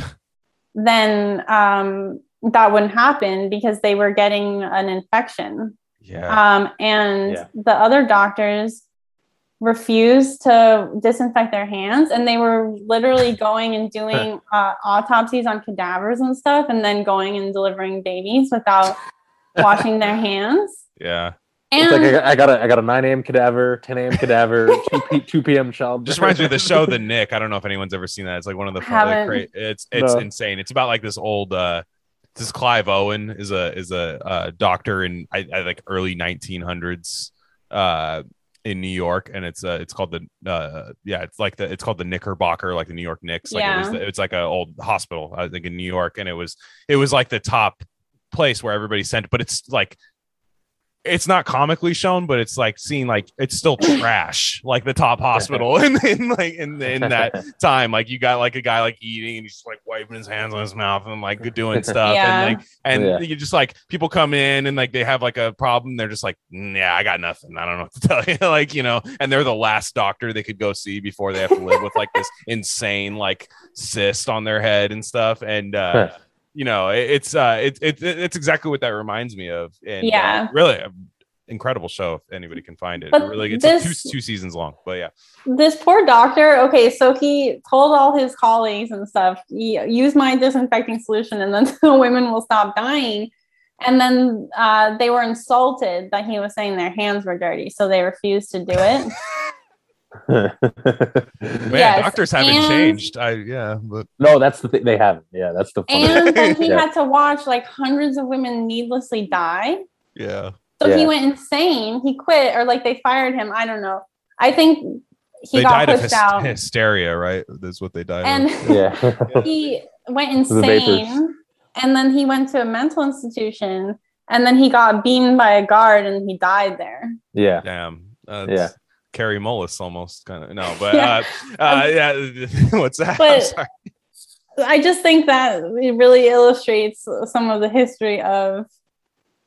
then that wouldn't happen because they were getting an infection. Yeah. The other doctors refused to disinfect their hands, and they were literally going and doing autopsies on cadavers and stuff, and then going and delivering babies without washing their hands. Yeah. And it's like I got a 9 a.m. cadaver, 10 a.m. cadaver, 2 p.m. child. Just reminds me of the show The Nick. I don't know if anyone's ever seen that. It's like one of the it's insane. It's about like this old This Clive Owen is a doctor in like early 1900s in New York, and it's called the it's called the Knickerbocker, like the New York Knicks. Like it's like an old hospital, I think, in New York, and it was like the top place where everybody sent. But it's like it's not comically shown, but it's like seen like it's still trash, like the top hospital in that time. Like you got like a guy like eating and he's just like wiping his hands on his mouth and like doing stuff. Yeah. And you just like people come in and like they have like a problem. They're just like, yeah, I got nothing. I don't know what to tell you. Like, you know, and they're the last doctor they could go see before they have to live with like this insane like cyst on their head and stuff. And, you know, it's exactly what that reminds me of. And really incredible show if anybody can find it. But really, it's two seasons long. But yeah, this poor doctor. Okay, so he told all his colleagues and stuff, use my disinfecting solution, and then the women will stop dying. And then they were insulted that he was saying their hands were dirty, so they refused to do it. Man, doctors haven't changed. No, that's the thing, they haven't. Yeah, that's the funny thing. And then he had to watch like hundreds of women needlessly die. Yeah. So he went insane. He quit, or like they fired him. I don't know. I think he got pushed out. Hysteria, right? That's what they died of. Yeah. He went insane, and then he went to a mental institution, and then he got beaten by a guard, and he died there. Yeah. Damn. Carrie Mullis almost kind of what's that? But I just think that it really illustrates some of the history of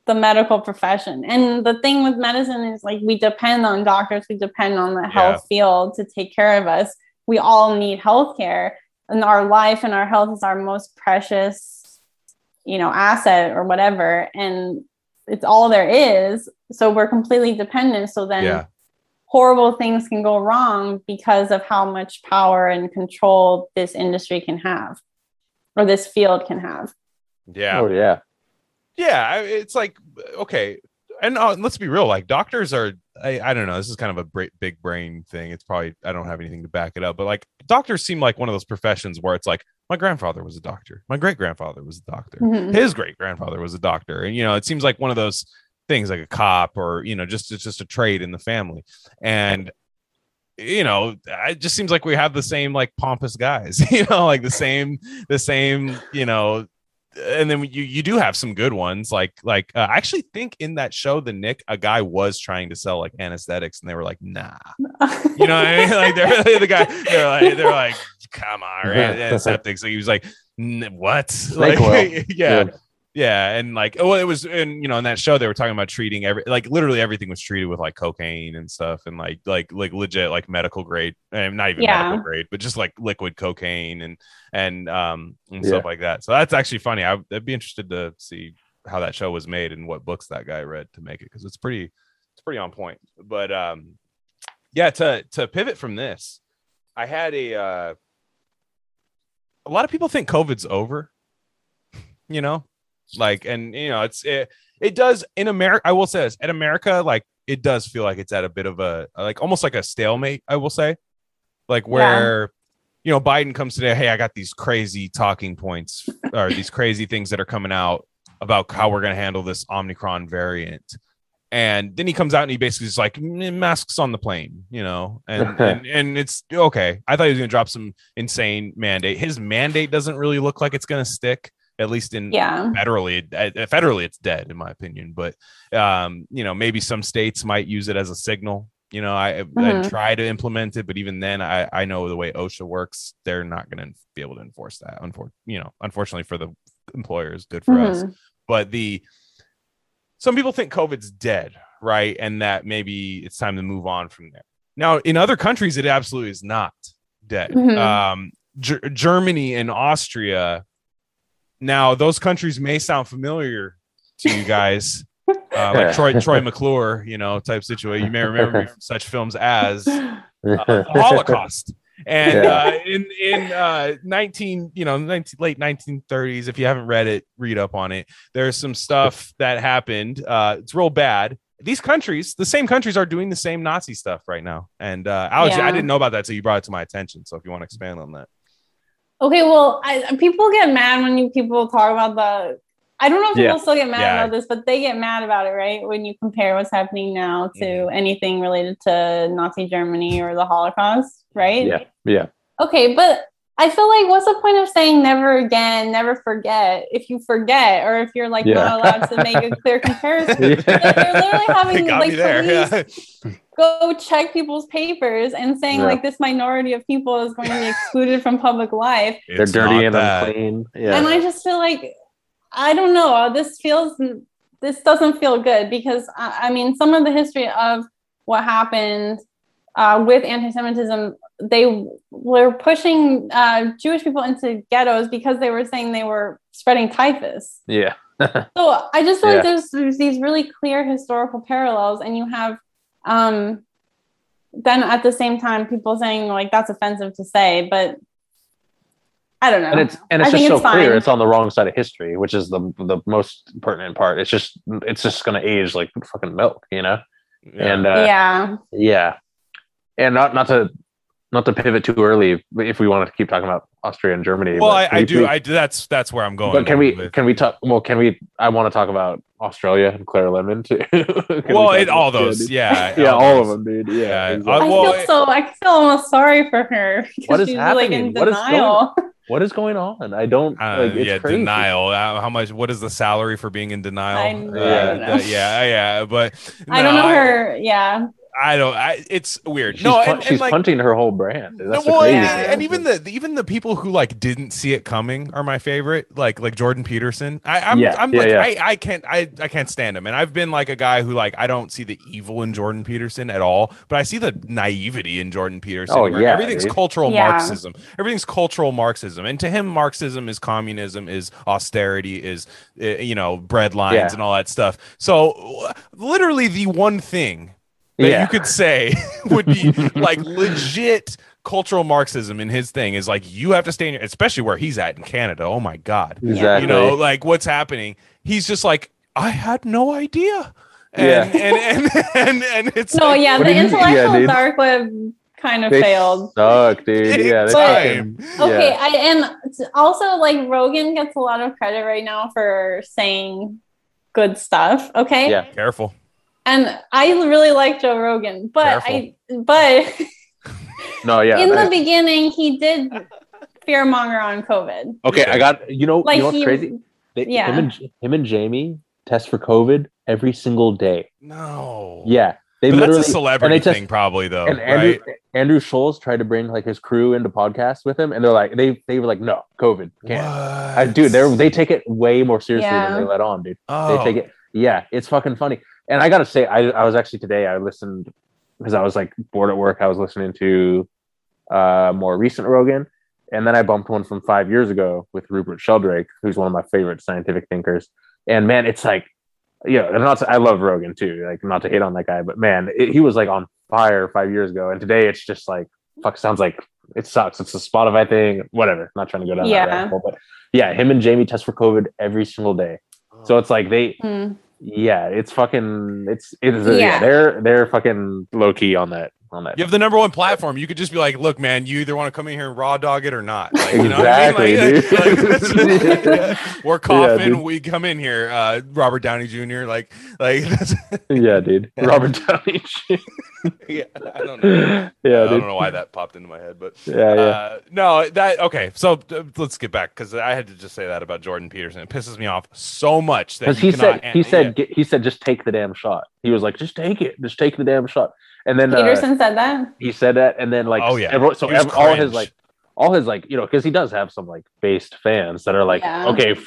the medical profession. And the thing with medicine is like we depend on doctors, we depend on the health field to take care of us. We all need healthcare, and our life and our health is our most precious, you know, asset or whatever, and it's all there is. So we're completely dependent. So then horrible things can go wrong because of how much power and control this industry can have, or this field can have. Yeah. Oh, yeah. Yeah. It's like, okay. And let's be real. Like doctors are, I don't know. This is kind of a big brain thing. It's probably, I don't have anything to back it up, but like doctors seem like one of those professions where it's like, My grandfather was a doctor. My great grandfather was a doctor. Mm-hmm. His great grandfather was a doctor. And, you know, it seems like one of those things, like a cop, or, you know, just, it's just a trade in the family. And, you know, it just seems like we have the same, like, pompous guys, you know, like the same, you know. And then you do have some good ones, like I actually think in that show, The Nick, a guy was trying to sell, like, anesthetics, and they were like, nah, you know what I mean? Like, they're the guy, they're like, come on, antiseptics. Like, he was like, what? Like, yeah. And, like, oh, well, it was, and, you know, in that show, they were talking about treating literally everything was treated with, like, cocaine and stuff, and like legit, like, medical grade, not even medical grade, but just, like, liquid cocaine and stuff like that. So that's actually funny. I'd be interested to see how that show was made and what books that guy read to make it, because it's pretty on point. But to pivot from this, I had a lot of people think COVID's over, you know, like, and, you know, it does in America. I will say this, in America, like, it does feel like it's at a bit of a, like, almost like a stalemate, I will say, like, where, you know, Biden comes today, hey, I got these crazy talking points or these crazy things that are coming out about how we're going to handle this Omicron variant. And then he comes out and he basically is like, masks on the plane, you know, and it's okay. I thought he was going to drop some insane mandate. His mandate doesn't really look like it's going to stick, at least in federally, it's dead, in my opinion. But, you know, maybe some states might use it as a signal. You know, I try to implement it, but even then, I know the way OSHA works, they're not going to be able to enforce that. Unfortunately for the employers, good for us. But some people think COVID's dead, right? And that maybe it's time to move on from there. Now, in other countries, it absolutely is not dead. Germany and Austria. Now, those countries may sound familiar to you guys, like Troy McClure, you know, type situation. You may remember me from such films as The Holocaust. And late 1930s, if you haven't read it, read up on it. There's some stuff that happened. It's real bad. These countries, the same countries, are doing the same Nazi stuff right now. And Alex, I didn't know about that until you brought it to my attention. So if you want to expand on that. Okay, well, people get mad when people talk about the... I don't know if people still get mad about this, but they get mad about it, right? When you compare what's happening now to anything related to Nazi Germany or the Holocaust, right? Yeah. Okay, but I feel like, what's the point of saying never again, never forget, if you forget, or if you're, like, not allowed to make a clear comparison? They're literally having, like, police go check people's papers and saying, like, this minority of people is going to be excluded from public life. It's they're dirty and unclean. Yeah. And I just feel like, I don't know, this doesn't feel good, because, I mean, some of the history of what happened with anti-Semitism, they were pushing Jewish people into ghettos because they were saying they were spreading typhus. Yeah. So I just feel like there's these really clear historical parallels, and you have then at the same time people saying, like, that's offensive to say, but I don't know. And it's just so clear it's on the wrong side of history, which is the most pertinent part. It's just going to age like fucking milk, you know? Yeah. And and not to pivot too early, if we want to keep talking about Austria and Germany. Well, I do. That's where I'm going. But can we talk? Well, I want to talk about Australia and Claire Lemon too. Well, all those, all of them, dude. Yeah. Exactly. I feel almost sorry for her, because what is she's happening? Like in denial. What is going on? I don't. It's crazy. Denial. How much? What is the salary for being in denial? But no, I don't know her. It's weird. She's like, punting her whole brand. That's crazy. And even the people who, like, didn't see it coming are my favorite. Like Jordan Peterson. I can't stand him. And I've been, like, a guy who, like, I don't see the evil in Jordan Peterson at all, but I see the naivety in Jordan Peterson. Everything's cultural Marxism. Everything's cultural Marxism. And to him, Marxism is communism, is austerity, is bread lines and all that stuff. So literally the one thing that you could say would be, like, legit cultural Marxism in his thing is, like, you have to stay in your, especially where he's at in Canada. Oh my God. Exactly. You know, like, what's happening. He's just like, I had no idea. And it's, no, like, the intellectual dark web kind of failed. Suck, dude. Yeah, okay. Yeah. And also, like, Rogan gets a lot of credit right now for saying good stuff. Okay. Yeah. Careful. And I really like Joe Rogan, but no, yeah. In the beginning, he did fearmonger on COVID. Okay, I got you know what's crazy? Him and Jamie test for COVID every single day. No. Yeah. They but literally, that's a celebrity thing probably, though. And right? Andrew Scholes tried to bring like his crew into podcasts with him, and they're like they were like, no, COVID can't. Dude, they take it way more seriously than they let on, dude. Oh. They take it. Yeah, it's fucking funny. And I gotta say, I was actually today I listened because I was like bored at work. I was listening to more recent Rogan, and then I bumped one from 5 years ago with Rupert Sheldrake, who's one of my favorite scientific thinkers. And man, it's like, I love Rogan too. Like, not to hate on that guy, but man, he was like on fire 5 years ago, and today it's just like, fuck, sounds like it sucks. It's a Spotify thing, whatever. I'm not trying to go down that rabbit hole, but yeah, him and Jamie test for COVID every single day. So it's like it's fucking, they're fucking low key on that. You have the number one platform. You could just be like, look, man, you either want to come in here and raw dog it or not. Like, you know exactly, what I mean? Like, dude. Like, we're coughing. Yeah, we come in here. Robert Downey Jr. Like. That's yeah, dude. Robert Downey Jr. Yeah, I don't know. Yeah, I don't know why that popped into my head, but no, that okay. So let's get back because I had to just say that about Jordan Peterson. It pisses me off so much that he said just take the damn shot. He was like, just take it, just take the damn shot. And then Peterson said that and then like all his you know, because he does have some like based fans that are like they have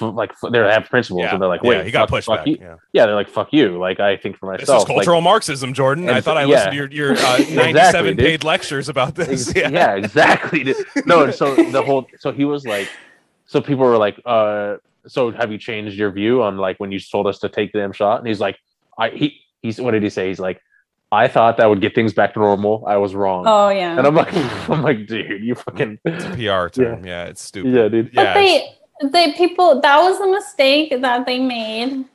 principles and they're like wait he got pushed back they're like fuck you, like I think for myself. This is cultural Marxism, Jordan. I thought I listened to your 97 exactly, paid lectures about this. Exactly. No, so he was like, so people were like so have you changed your view on like when you told us to take the damn shot? And he's like he's what did he say? He's like, I thought that would get things back to normal. I was wrong. Oh yeah. And I'm like, dude, you fucking. It's a PR term. Yeah, it's stupid. Yeah, dude. But the people, that was the mistake that they made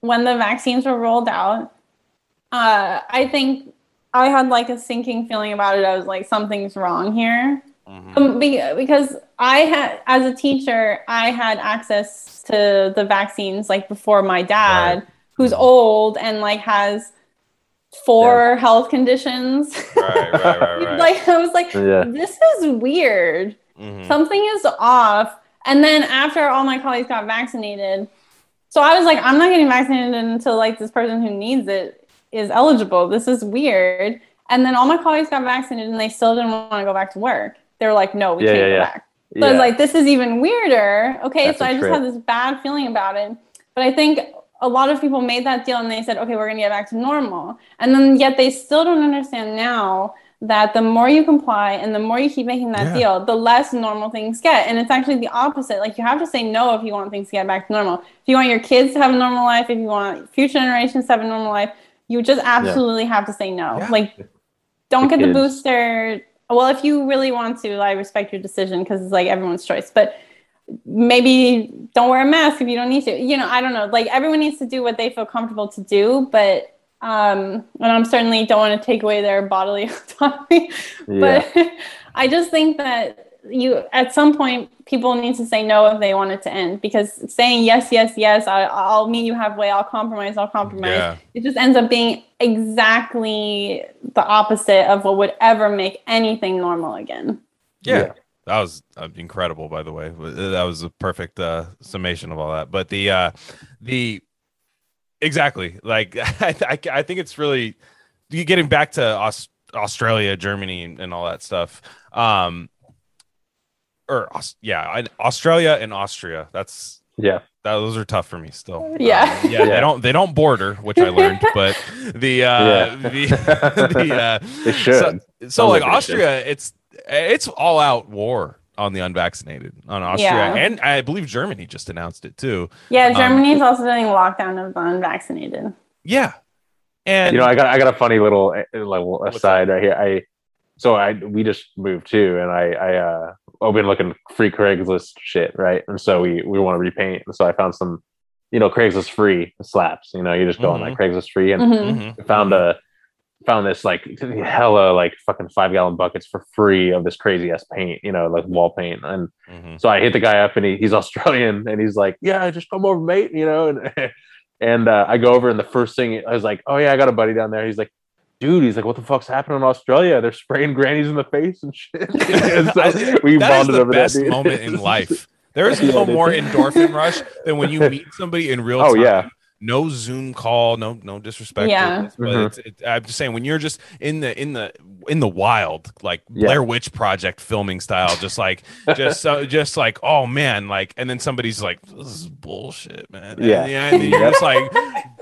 when the vaccines were rolled out. I think I had like a sinking feeling about it. I was like, something's wrong here, because I had, as a teacher, I had access to the vaccines like before my dad, who's old and like has. Four health conditions. Right. Like I was like, this is weird. Something is off. And then after all my colleagues got vaccinated, so I was like, I'm not getting vaccinated until like this person who needs it is eligible. This is weird. And then all my colleagues got vaccinated and they still didn't want to go back to work. They were like, no, we can't go back. So I was like, this is even weirder. Okay, that's so I just had this bad feeling about it. But I think a lot of people made that deal and they said, okay, we're going to get back to normal. And then yet they still don't understand now that the more you comply and the more you keep making that deal, the less normal things get. And it's actually the opposite. Like you have to say no if you want things to get back to normal. If you want your kids to have a normal life, if you want future generations to have a normal life, you just absolutely have to say no. Yeah. Like don't get the booster. Well, if you really want to, I respect your decision because it's like everyone's choice. But maybe don't wear a mask if you don't need to, I don't know, like everyone needs to do what they feel comfortable to do, but and I'm certainly don't want to take away their bodily autonomy, but I just think that you at some point people need to say no if they want it to end, because saying yes I'll meet you halfway, I'll compromise it just ends up being exactly the opposite of what would ever make anything normal again. That was incredible, by the way. That was a perfect summation of all that. But exactly, like I think it's really getting back to Australia, Germany, and all that stuff. Australia and Austria. That's those are tough for me still. They don't border, which I learned, but they should. So like Austria, it's all out war on the unvaccinated on Austria. And I believe Germany just announced it too. Yeah. Germany's also doing lockdown of the unvaccinated. Yeah. And I got a funny little aside right here. We just moved too. And I've been looking free Craigslist shit. Right. And so we want to repaint. And so I found some, Craigslist free slaps, you just go on like Craigslist free and found a, found this like hella like fucking 5 gallon buckets for free of this crazy ass paint, you know, like wall paint. And so I hit the guy up, and he's Australian, and he's like, yeah, just come over, mate, you know. And I go over, and the first thing I was like, oh yeah, I got a buddy down there. He's like, dude, he's like, what the fuck's happening in Australia? They're spraying grannies in the face and shit. And so we bonded over that. That's the best moment in life. There is no more endorphin rush than when you meet somebody in real time. Oh yeah. No Zoom call, no disrespect. Yeah. This, but I'm just saying, when you're just in the wild, like Blair Witch Project filming style, just like, oh man, like, and then somebody's like, this is bullshit, man. Yeah. And you're just like,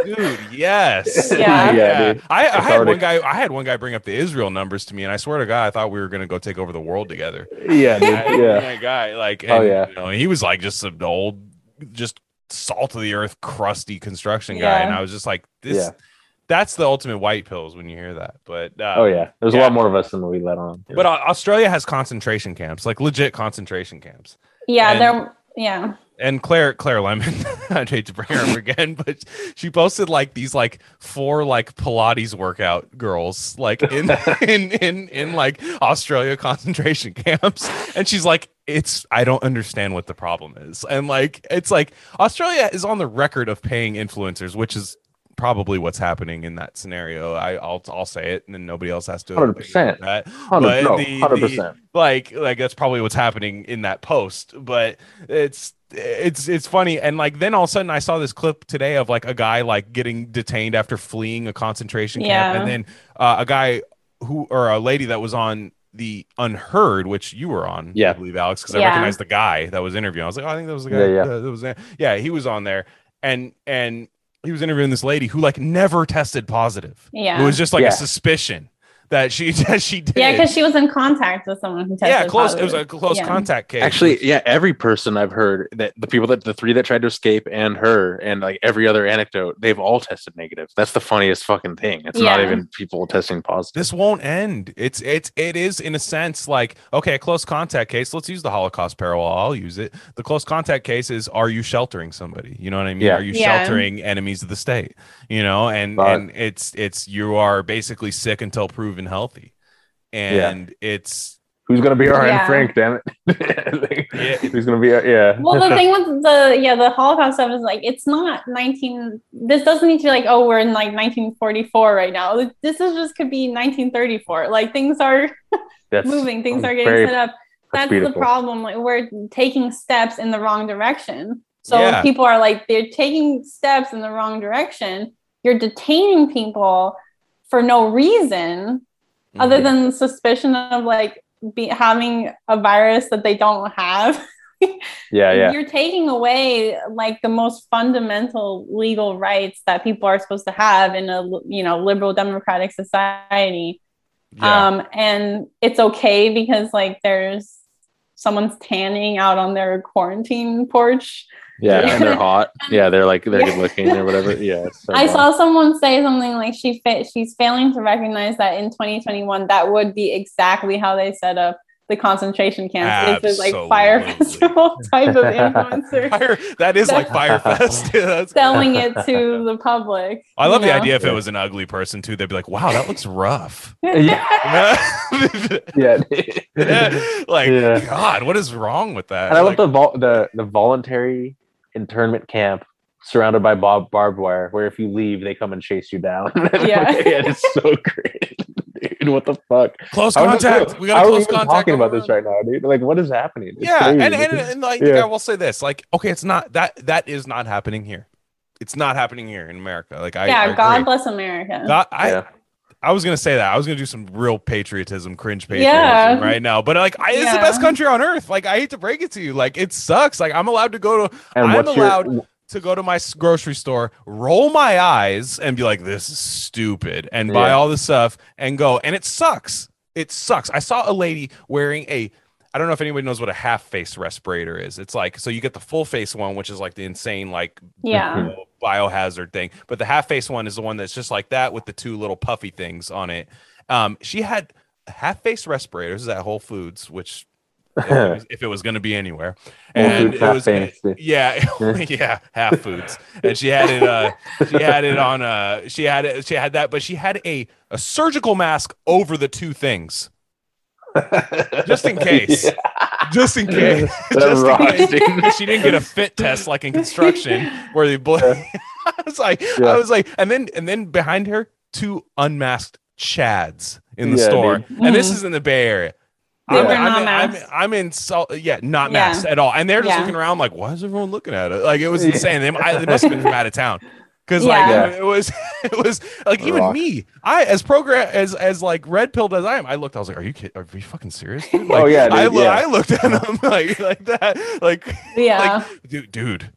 dude, yes. Yeah. I had one guy bring up the Israel numbers to me, and I swear to God, I thought we were gonna go take over the world together. Yeah. That guy, like, and, you know, he was like just an old, just salt of the earth, crusty construction guy, and I was just like, "This, that's the ultimate white pills when you hear that." But there's a lot more of us than we let on. But Australia has concentration camps, like legit concentration camps. Yeah, And Claire Lemon, I'd hate to bring her up again, but she posted like these like four like Pilates workout girls like in like Australia concentration camps, and she's like, I don't understand what the problem is. And like, it's like Australia is on the record of paying influencers, which is probably what's happening in that scenario. I'll say it, and then nobody else has to 100%. That. But 100%. Like that's probably what's happening in that post. But it's funny. And like, then all of a sudden I saw this clip today of like a guy like getting detained after fleeing a concentration camp. And then a guy or a lady that was on the Unheard, which you were on, I believe, Alex, because I recognized the guy that was interviewing. I was like, oh, I think that was the guy. That was he was on there, and he was interviewing this lady who like never tested positive. Yeah, it was just like a suspicion that she did. Yeah, because she was in contact with someone who tested positive. It was a close contact case. Actually, every person I've heard, that the three that tried to escape and her and like every other anecdote, they've all tested negative. That's the funniest fucking thing. It's not even people testing positive. This won't end. It is in a sense like, okay, a close contact case. Let's use the Holocaust parallel. I'll use it. The close contact case is, are you sheltering somebody? You know what I mean? Yeah. Are you sheltering enemies of the state? You know, and it's you are basically sick until proven healthy, and it's who's gonna be our Aunt Frank, damn it. Who's gonna be our, well, the thing with the Holocaust stuff is like, it's not this doesn't need to be like, oh, we're in like 1944 right now. This is just could be 1934. Like, things are moving, things are getting set up. That's the problem. Like, we're taking steps in the wrong direction. So people are like, they're taking steps in the wrong direction. You're detaining people for no reason other than the suspicion of like having a virus that they don't have. You're taking away like the most fundamental legal rights that people are supposed to have in a liberal democratic society. And it's okay because like there's someone's tanning out on their quarantine porch. And they're hot. They're like, they're good looking or whatever. I saw someone say something like she's failing to recognize that in 2021 that would be exactly how they set up the concentration camps. It's like fire festival type of influencer. That is like fire fest. Selling it to the public. I love the idea if it was an ugly person too. They'd be like, wow, that looks rough. God, what is wrong with that? And I love the voluntary internment camp surrounded by barbed wire, where if you leave, they come and chase you down. It's so great. Dude, what the fuck? Close contact. We got close contact. Talking about this right now, dude. Like, what is happening? It's crazy. And like, I will say this. Like, okay, it's not that is not happening here. It's not happening here in America. Like, I God bless America. I was gonna say that. I was gonna do some real cringe patriotism right now. But like, it's the best country on earth. Like, I hate to break it to you. Like, it sucks. Like, I'm allowed to go to. To go to my grocery store, roll my eyes and be like, this is stupid, and buy all this stuff and go, and it sucks. I saw a lady wearing I don't know if anybody knows what a half face respirator is. It's like, so you get the full face one, which is like the insane, like biohazard thing, but the half face one is the one that's just like that with the two little puffy things on it. She had half face respirators at Whole Foods, which if it was going to be anywhere. And half foods. And she had that, but she had a surgical mask over the two things. Just in case. Just in case. She didn't get a fit test like in construction where they blow. I was like, and then behind her, two unmasked chads in the store. Dude. And this is in the Bay Area. Yeah. I'm not masked at all. And they're just looking around like, why is everyone looking at it? Like, it was insane. They must have been from out of town. Because it was like, even me, as red-pilled as I am, I looked, I was like, are you fucking serious, dude? Like, I looked at him like that, like, like,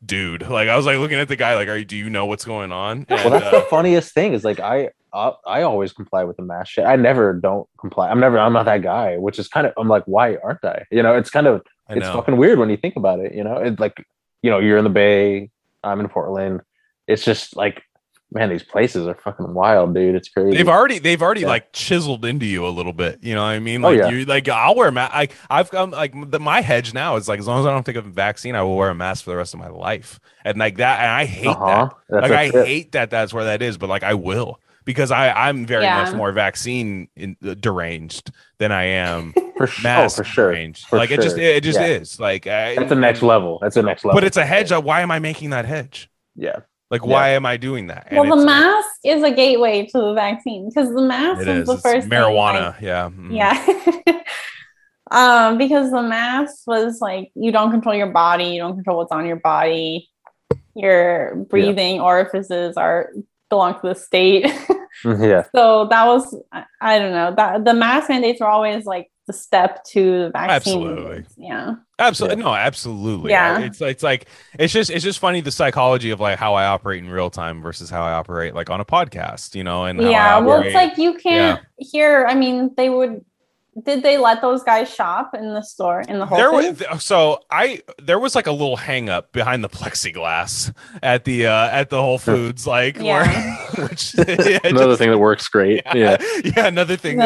dude. Like, I was like looking at the guy, like, do you know what's going on? And, well, that's the funniest thing is like, I always comply with the mask shit. I never don't comply. I'm not that guy, which is kind of, I'm like, why aren't I? You know, it's kind of, it's fucking weird when you think about it, you know, it's like, you know, you're in the Bay, I'm in Portland. It's just like, man, these places are fucking wild, dude. It's crazy. They've already like chiseled into you a little bit. You know what I mean? Like you, like I'll wear a mask. My hedge now is like, as long as I don't take a vaccine, I will wear a mask for the rest of my life. And like that, and I hate that. That's like hate that. That's where that is. But like I will, because I'm very much more vaccine deranged than I am mask deranged. Like it just is. Like that's the next level. But it's a hedge. Yeah. Why am I making that hedge? Yeah. Like, why am I doing that? And well, the mask is a gateway to the vaccine, because the mask is the first marijuana. Thing, like, yeah. Yeah. Because the mask was like, you don't control your body. You don't control what's on your body. Your breathing orifices belong to the state. Yeah. So that was, I don't know, that the mask mandates were always like the step to the vaccine. Absolutely. Yeah. Absolutely. Yeah. No, absolutely. Yeah. It's just funny, the psychology of like how I operate in real time versus how I operate like on a podcast, you know, and how I operate. Well, it's like you can't hear. I mean, did they let those guys shop in the store in the whole thing? There was like a little hang up behind the plexiglass at the Whole Foods, like another thing that works great. Another thing.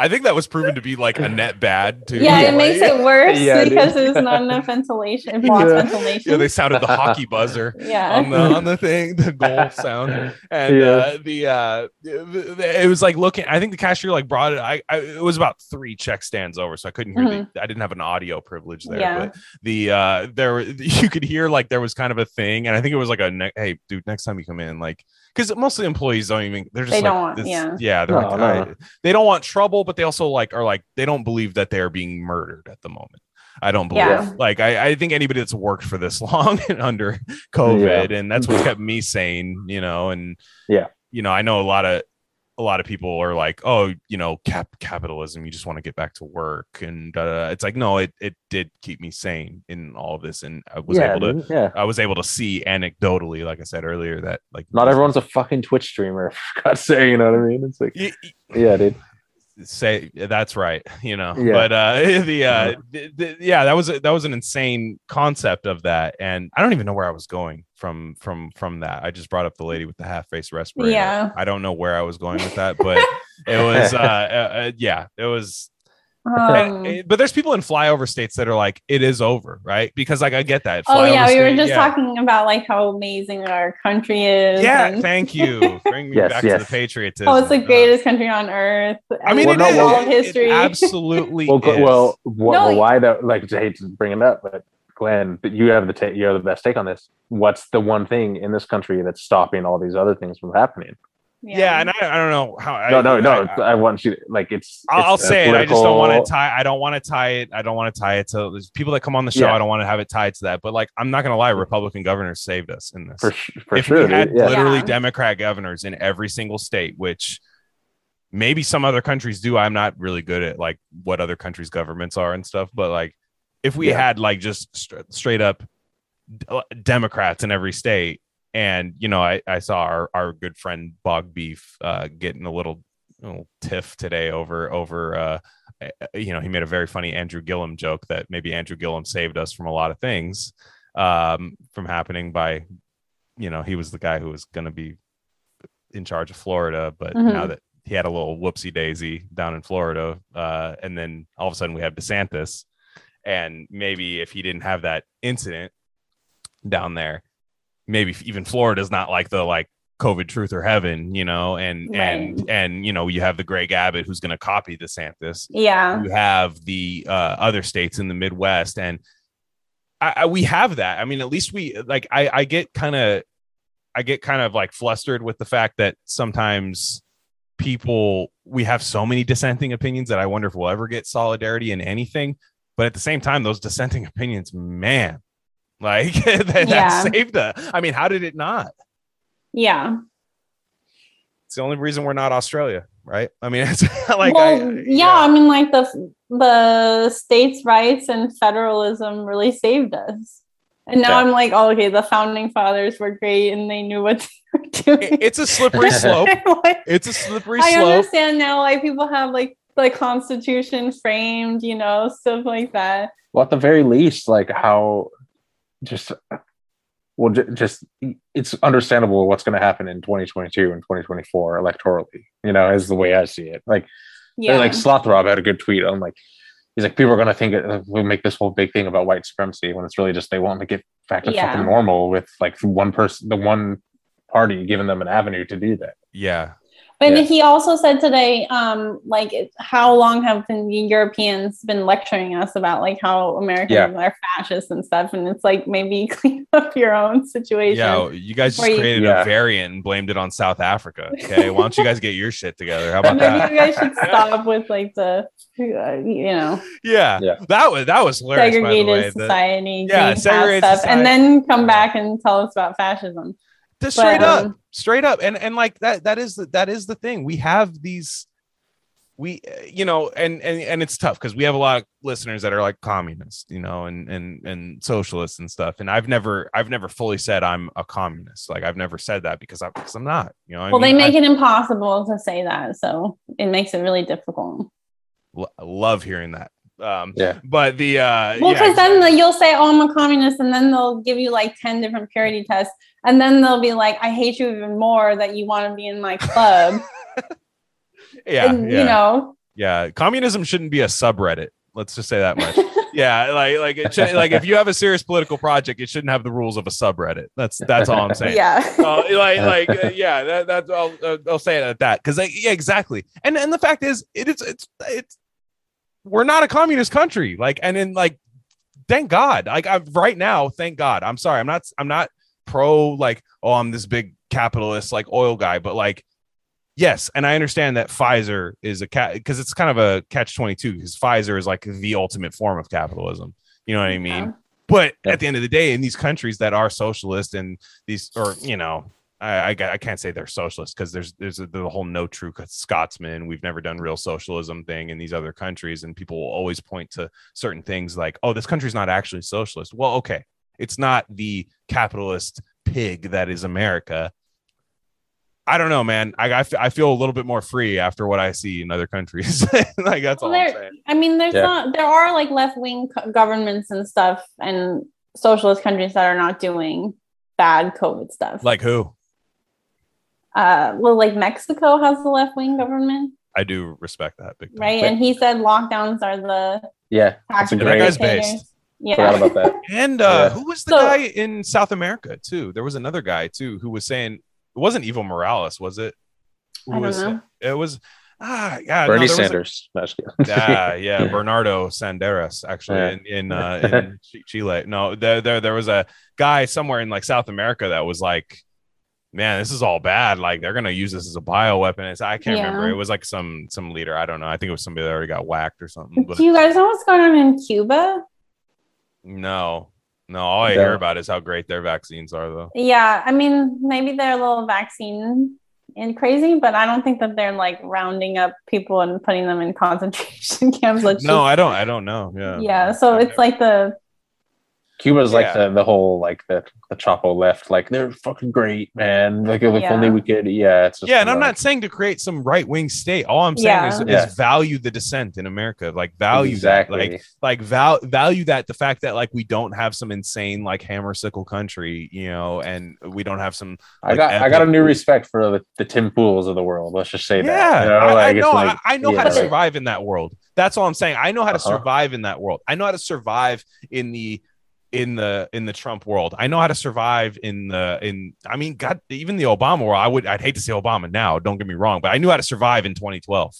I think that was proven to be like a net bad too. Yeah, it makes it worse because there's not enough ventilation. Ventilation. Yeah, they sounded the hockey buzzer on the thing, the goal sound, and it was like looking. I think the cashier like brought it. It was about three check stands over, so I couldn't hear. I didn't have an audio privilege there, but you could hear like there was kind of a thing, and I think it was like hey, dude, next time you come in, like, because mostly employees don't even. They're just they don't want trouble, but they also like are like they don't believe that they are being murdered at the moment. I don't believe. Yeah. Like I think anybody that's worked for this long and under COVID, and that's what kept me sane, you know, and you know, I know a lot of people are like, oh, you know, capitalism, you just want to get back to work. And it's like, no, it did keep me sane in all of this. And I was able to see anecdotally, like I said earlier, that like not everyone's a fucking Twitch streamer, for God's sake, you know what I mean? It's like, dude. Say that's right, you know. Yeah. But that was an insane concept of that, and I don't even know where I was going from that. I just brought up the lady with the half-face respirator. Yeah, I don't know where I was going with that, but it was it was. But there's people in flyover states that are like, it is over, right? Because like I get that. We were just talking about like how amazing our country is. Yeah, thank you. Bring me back to the patriotism. Oh, it's the greatest country on earth. I mean, all of history. It absolutely. Why that? Like, I hate to bring it up, but Glenn, you have the best take on this. What's the one thing in this country that's stopping all these other things from happening? Yeah, and I don't know how. I want you to, like it's. I'll say political... it. I don't want to tie it to there's people that come on the show. Yeah. I don't want to have it tied to that. But like, I'm not gonna lie, Republican governors saved us in this. We had literally Democrat governors in every single state, which maybe some other countries do. I'm not really good at like what other countries' governments are and stuff. But like, if we had like just straight up Democrats in every state. And, you know, I saw our good friend Bog Beef getting a little tiff today over you know, he made a very funny Andrew Gillum joke that maybe Andrew Gillum saved us from a lot of things from happening by, you know, he was the guy who was going to be in charge of Florida. But now that he had a little whoopsie daisy down in Florida and then all of a sudden we have DeSantis. And maybe if he didn't have that incident down there, maybe even Florida's not like the like COVID truth or heaven, you know, and right. and you know, you have the Greg Abbott who's going to copy DeSantis. Yeah, you have the other states in the Midwest, and we have that. I mean, at least we like. I get kind of like flustered with the fact that sometimes people, we have so many dissenting opinions that I wonder if we'll ever get solidarity in anything. But at the same time, those dissenting opinions, man, like that saved us. I mean, how did it not? Yeah. It's the only reason we're not Australia, right? I mean, it's like, I mean, like the states' rights and federalism really saved us. And now I'm like, oh, okay, the founding fathers were great and they knew what they were doing. It's a slippery slope. I understand now, like people have like the Constitution framed, you know, stuff like that. Well, at the very least, like how it's understandable what's going to happen in 2022 and 2024 electorally, you know, is the way I see it. Like, like Slothrob had a good tweet on like, he's like, people are going to think we'll make this whole big thing about white supremacy when it's really just they want to get back to fucking normal with like one person, the one party giving them an avenue to do that. Yeah. And he also said today, like, how long have the Europeans been lecturing us about like how Americans are fascists and stuff? And it's like, maybe clean up your own situation. Yeah, you guys just created a variant and blamed it on South Africa. Okay, why don't you guys get your shit together? How about that? You guys should stop with like the. You know, that was hilarious, segregated by the way. Society, segregated stuff, society, and then come back and tell us about fascism. Just straight up, and like that is the thing. We have these, and it's tough because we have a lot of listeners that are like communists, you know, and socialists and stuff. And I've never fully said I'm a communist. Like I've never said that because I'm not. You know, they make it impossible to say that, so it makes it really difficult. Love hearing that. But the because then you'll say, oh, I'm a communist, and then they'll give you like 10 different purity tests, and then they'll be like, I hate you even more that you want to be in my club. You know, communism shouldn't be a subreddit, let's just say that much. Like if you have a serious political project, it shouldn't have the rules of a subreddit. That's all I'm saying. I'll say it at that, because exactly. And the fact is, it's we're not a communist country. Like, and in like, thank God, like I'm right now. Thank God. I'm sorry. I'm not pro like, oh, I'm this big capitalist, like oil guy, but like, yes. And I understand that Pfizer is because it's kind of a catch-22, because Pfizer is like the ultimate form of capitalism. You know what I mean? Yeah. But at the end of the day, in these countries that are socialist and these, or, you know, I can't say they're socialist because there's the whole no true Scotsman. We've never done real socialism thing in these other countries. And people will always point to certain things like, oh, this country's not actually socialist. Well, OK, it's not the capitalist pig that is America. I don't know, man. I feel a little bit more free after what I see in other countries. Like that's all I'm saying. I mean, there are like left wing governments and stuff and socialist countries that are not doing bad COVID stuff. Like who? Like Mexico has the left wing government. I do respect that big time. Right, and he said lockdowns are the that guy's based. Yeah, forgot about that. And who was the guy in South America too? There was another guy too who was saying it wasn't Evo Morales, was it? Bernie Sanders. Bernardo Sanderas actually in Chile. No, there was a guy somewhere in like South America that was like, man, this is all bad. Like they're gonna use this as a bioweapon. I can't remember. It was like some leader. I don't know. I think it was somebody that already got whacked or something. But do you guys know what's going on in Cuba? No. All I hear about is how great their vaccines are, though. Yeah, I mean, maybe they're a little vaccine and crazy, but I don't think that they're like rounding up people and putting them in concentration camps. No, I don't know. Yeah. So it's like the Cuba's like the whole like the Chapo left, like they're fucking great, man. Like if only we could, It's just and I'm not saying to create some right wing state. All I'm saying is value the dissent in America, like value that, value that the fact that like we don't have some insane like hammer sickle country, you know, and we don't have some. Like, I got a new respect for the Tim Pools of the world. Let's just say that. You know, I know how to survive in that world. That's all I'm saying. I know how to survive in that world. I know how to survive in the Trump world. I know how to survive in even the Obama world. I'd hate to say Obama now, don't get me wrong, but I knew how to survive in 2012.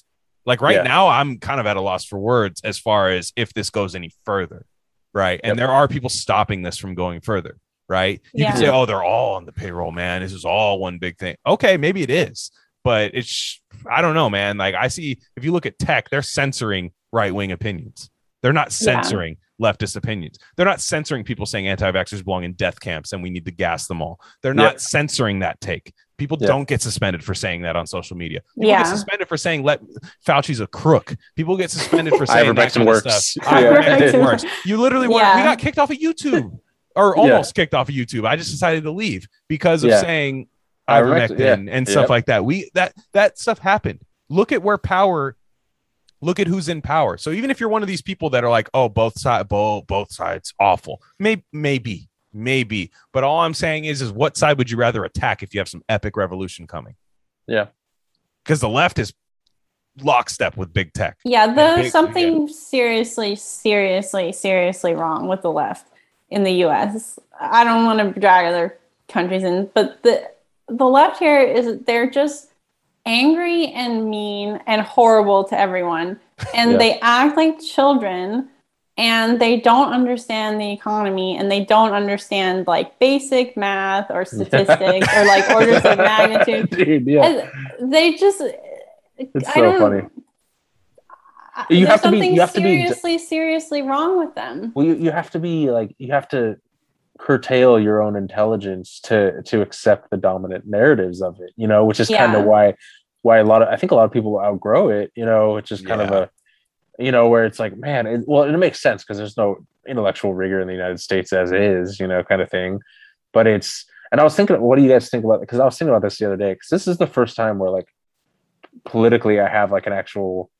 Like now I'm kind of at a loss for words as far as if this goes any further. Right. And there are people stopping this from going further. Right. You can say, oh, they're all on the payroll, man. This is all one big thing. Okay. Maybe it is, but it's, I don't know, man. Like I see, if you look at tech, they're censoring right-wing opinions. They're not censoring leftist opinions. They're not censoring people saying anti-vaxxers belong in death camps and we need to gas them all. They're not censoring that take. People don't get suspended for saying that on social media. People get suspended for saying Fauci's a crook. People get suspended for saying that kind of stuff. Ivermectin works. You literally were. We got kicked off of YouTube, or almost kicked off of YouTube. I just decided to leave because of saying ivermectin and stuff like that. That stuff happened. Look at who's in power. So even if you're one of these people that are like, oh, both sides awful. Maybe. But all I'm saying is what side would you rather attack if you have some epic revolution coming? Yeah. Because the left is lockstep with big tech. Yeah, there's something seriously wrong with the left in the US. I don't want to drag other countries in, but the left here is they're just angry and mean and horrible to everyone, and they act like children, and they don't understand the economy, and they don't understand like basic math or statistics or like orders of magnitude. Dude, they just you have to be seriously wrong with them. Well, you have to be like curtail your own intelligence to accept the dominant narratives of it, you know, which is kind of why a lot of people outgrow it, you know, which is kind of a, you know, where it's like, man, it makes sense because there's no intellectual rigor in the United States as is, you know, kind of thing. But it's, and I was thinking, what do you guys think about it? Because I was thinking about this the other day, because this is the first time where like politically I have like an actual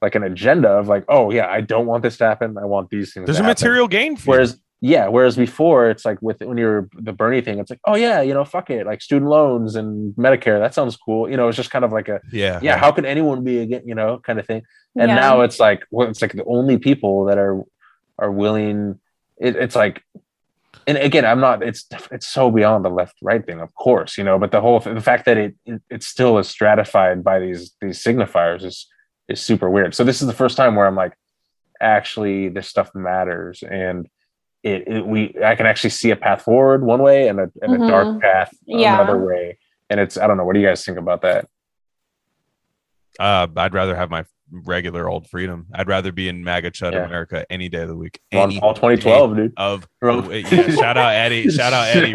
like an agenda of like, oh yeah, I don't want this to happen, I want these things. There's a material gain for you. Yeah, whereas before it's like when you're the Bernie thing, it's like, oh yeah, you know, fuck it, like student loans and Medicare, that sounds cool, you know. It's just kind of like a how could anyone be against, you know, kind of thing. And now it's like, well, it's like the only people that are willing. It's like, and again, I'm not. It's so beyond the left right thing, of course, you know. But the fact that it still is stratified by these signifiers is super weird. So this is the first time where I'm like, actually, this stuff matters. And I can actually see a path forward one way and a dark path another way, and it's, I don't know, what do you guys think about that? I'd rather have my regular old freedom. I'd rather be in MAGA Chud America any day of the week. All 2012, dude. Shout out Eddie.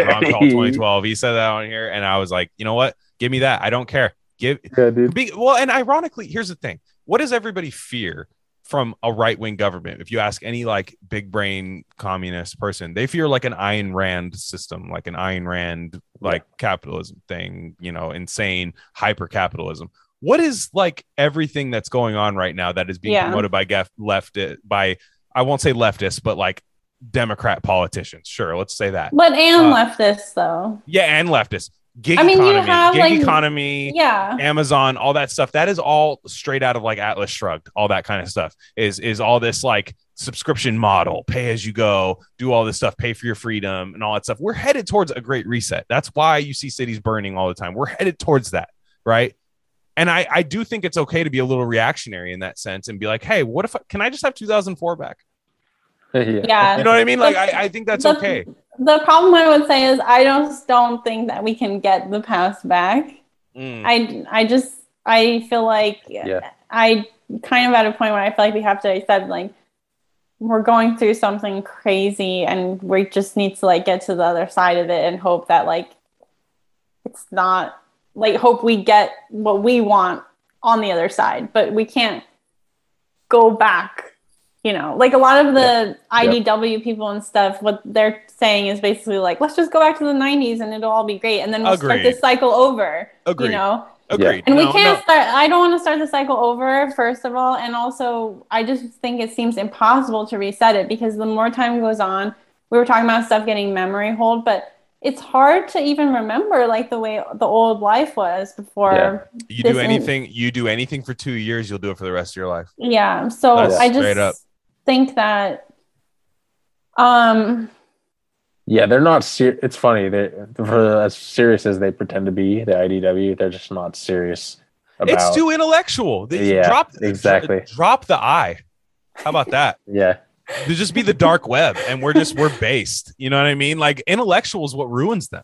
Ron Paul 2012. He said that on here, and I was like, you know what? Give me that. I don't care. And ironically, here's the thing: what does everybody fear from a right-wing government? If you ask any like big brain communist person, they fear like an Ayn Rand system, like an Ayn Rand like capitalism thing, you know, insane hyper capitalism. What is like everything that's going on right now that is being promoted by I won't say leftists, but like Democrat politicians, sure, let's say that, but leftists though. Yeah, and leftists. Gig economy, Amazon, all that stuff. That is all straight out of like Atlas Shrugged. All that kind of stuff is all this like subscription model, pay as you go, do all this stuff, pay for your freedom and all that stuff. We're headed towards a great reset. That's why you see cities burning all the time. We're headed towards that, right? And I do think it's okay to be a little reactionary in that sense and be like, hey, what if can I just have 2004 back? You know what I mean? Like I think that's okay. The problem I would say is I just don't think that we can get the past back. I feel like I kind of at a point where I feel like we have to accept like we're going through something crazy and we just need to like get to the other side of it and hope that like it's not like hope we get what we want on the other side, but we can't go back you know, like a lot of the IDW people and stuff, what they're saying is basically like, let's just go back to the 90s and it'll all be great. And then we'll start this cycle over, you know? And we can't start, I don't want to start the cycle over, first of all. And also, I just think it seems impossible to reset it because the more time goes on, we were talking about stuff getting memory hold, but it's hard to even remember like the way the old life was before. You do anything for 2 years, you'll do it for the rest of your life. Yeah. So I just think that, yeah, they're not serious. It's funny. For as serious as they pretend to be, the IDW, they're just not serious about. It's too intellectual. They drop the I. How about that? Yeah. To just be the dark web, and we're based. You know what I mean? Like intellectual is what ruins them.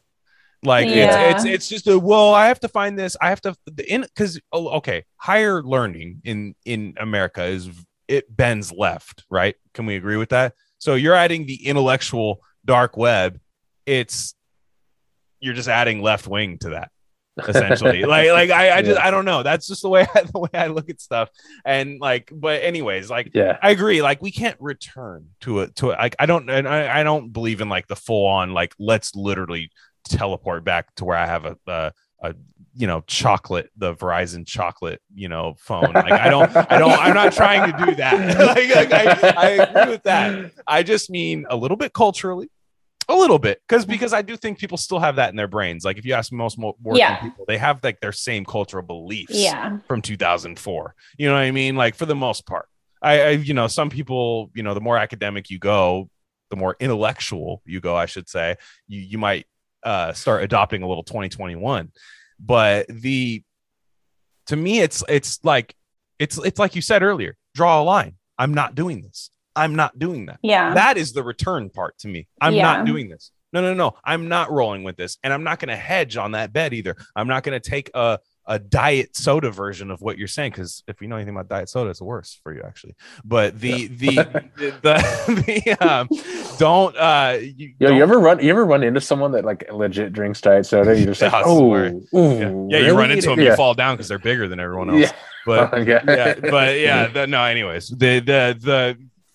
Like it's just I have to find this. I have to higher learning in America it bends left, right? Can we agree with that? So you're adding the intellectual dark web. You're just adding left wing to that. Essentially I don't know, that's just the way I look at stuff, and I agree, like we can't return to it. I don't believe in like the full-on like let's literally teleport back to where I have a the Verizon chocolate phone. Like I'm not trying to do that. I agree with that. I just mean a little bit culturally. A little bit, because I do think people still have that in their brains. Like if you ask most working people, they have like their same cultural beliefs from 2004. You know what I mean? Like for the most part, I some people, the more academic you go, the more intellectual you go, I should say, you might start adopting a little 2021. But to me, it's like you said earlier, draw a line. I'm not doing this. I'm not doing that. Yeah. That is the return part to me. I'm not doing this. No. I'm not rolling with this. And I'm not going to hedge on that bet either. I'm not going to take a diet soda version of what you're saying. Cause if you know anything about diet soda, it's the worst for you actually. But you ever run into someone that like legit drinks diet soda? You're just like, you run into them, you fall down cause they're bigger than everyone else. Yeah. But anyways,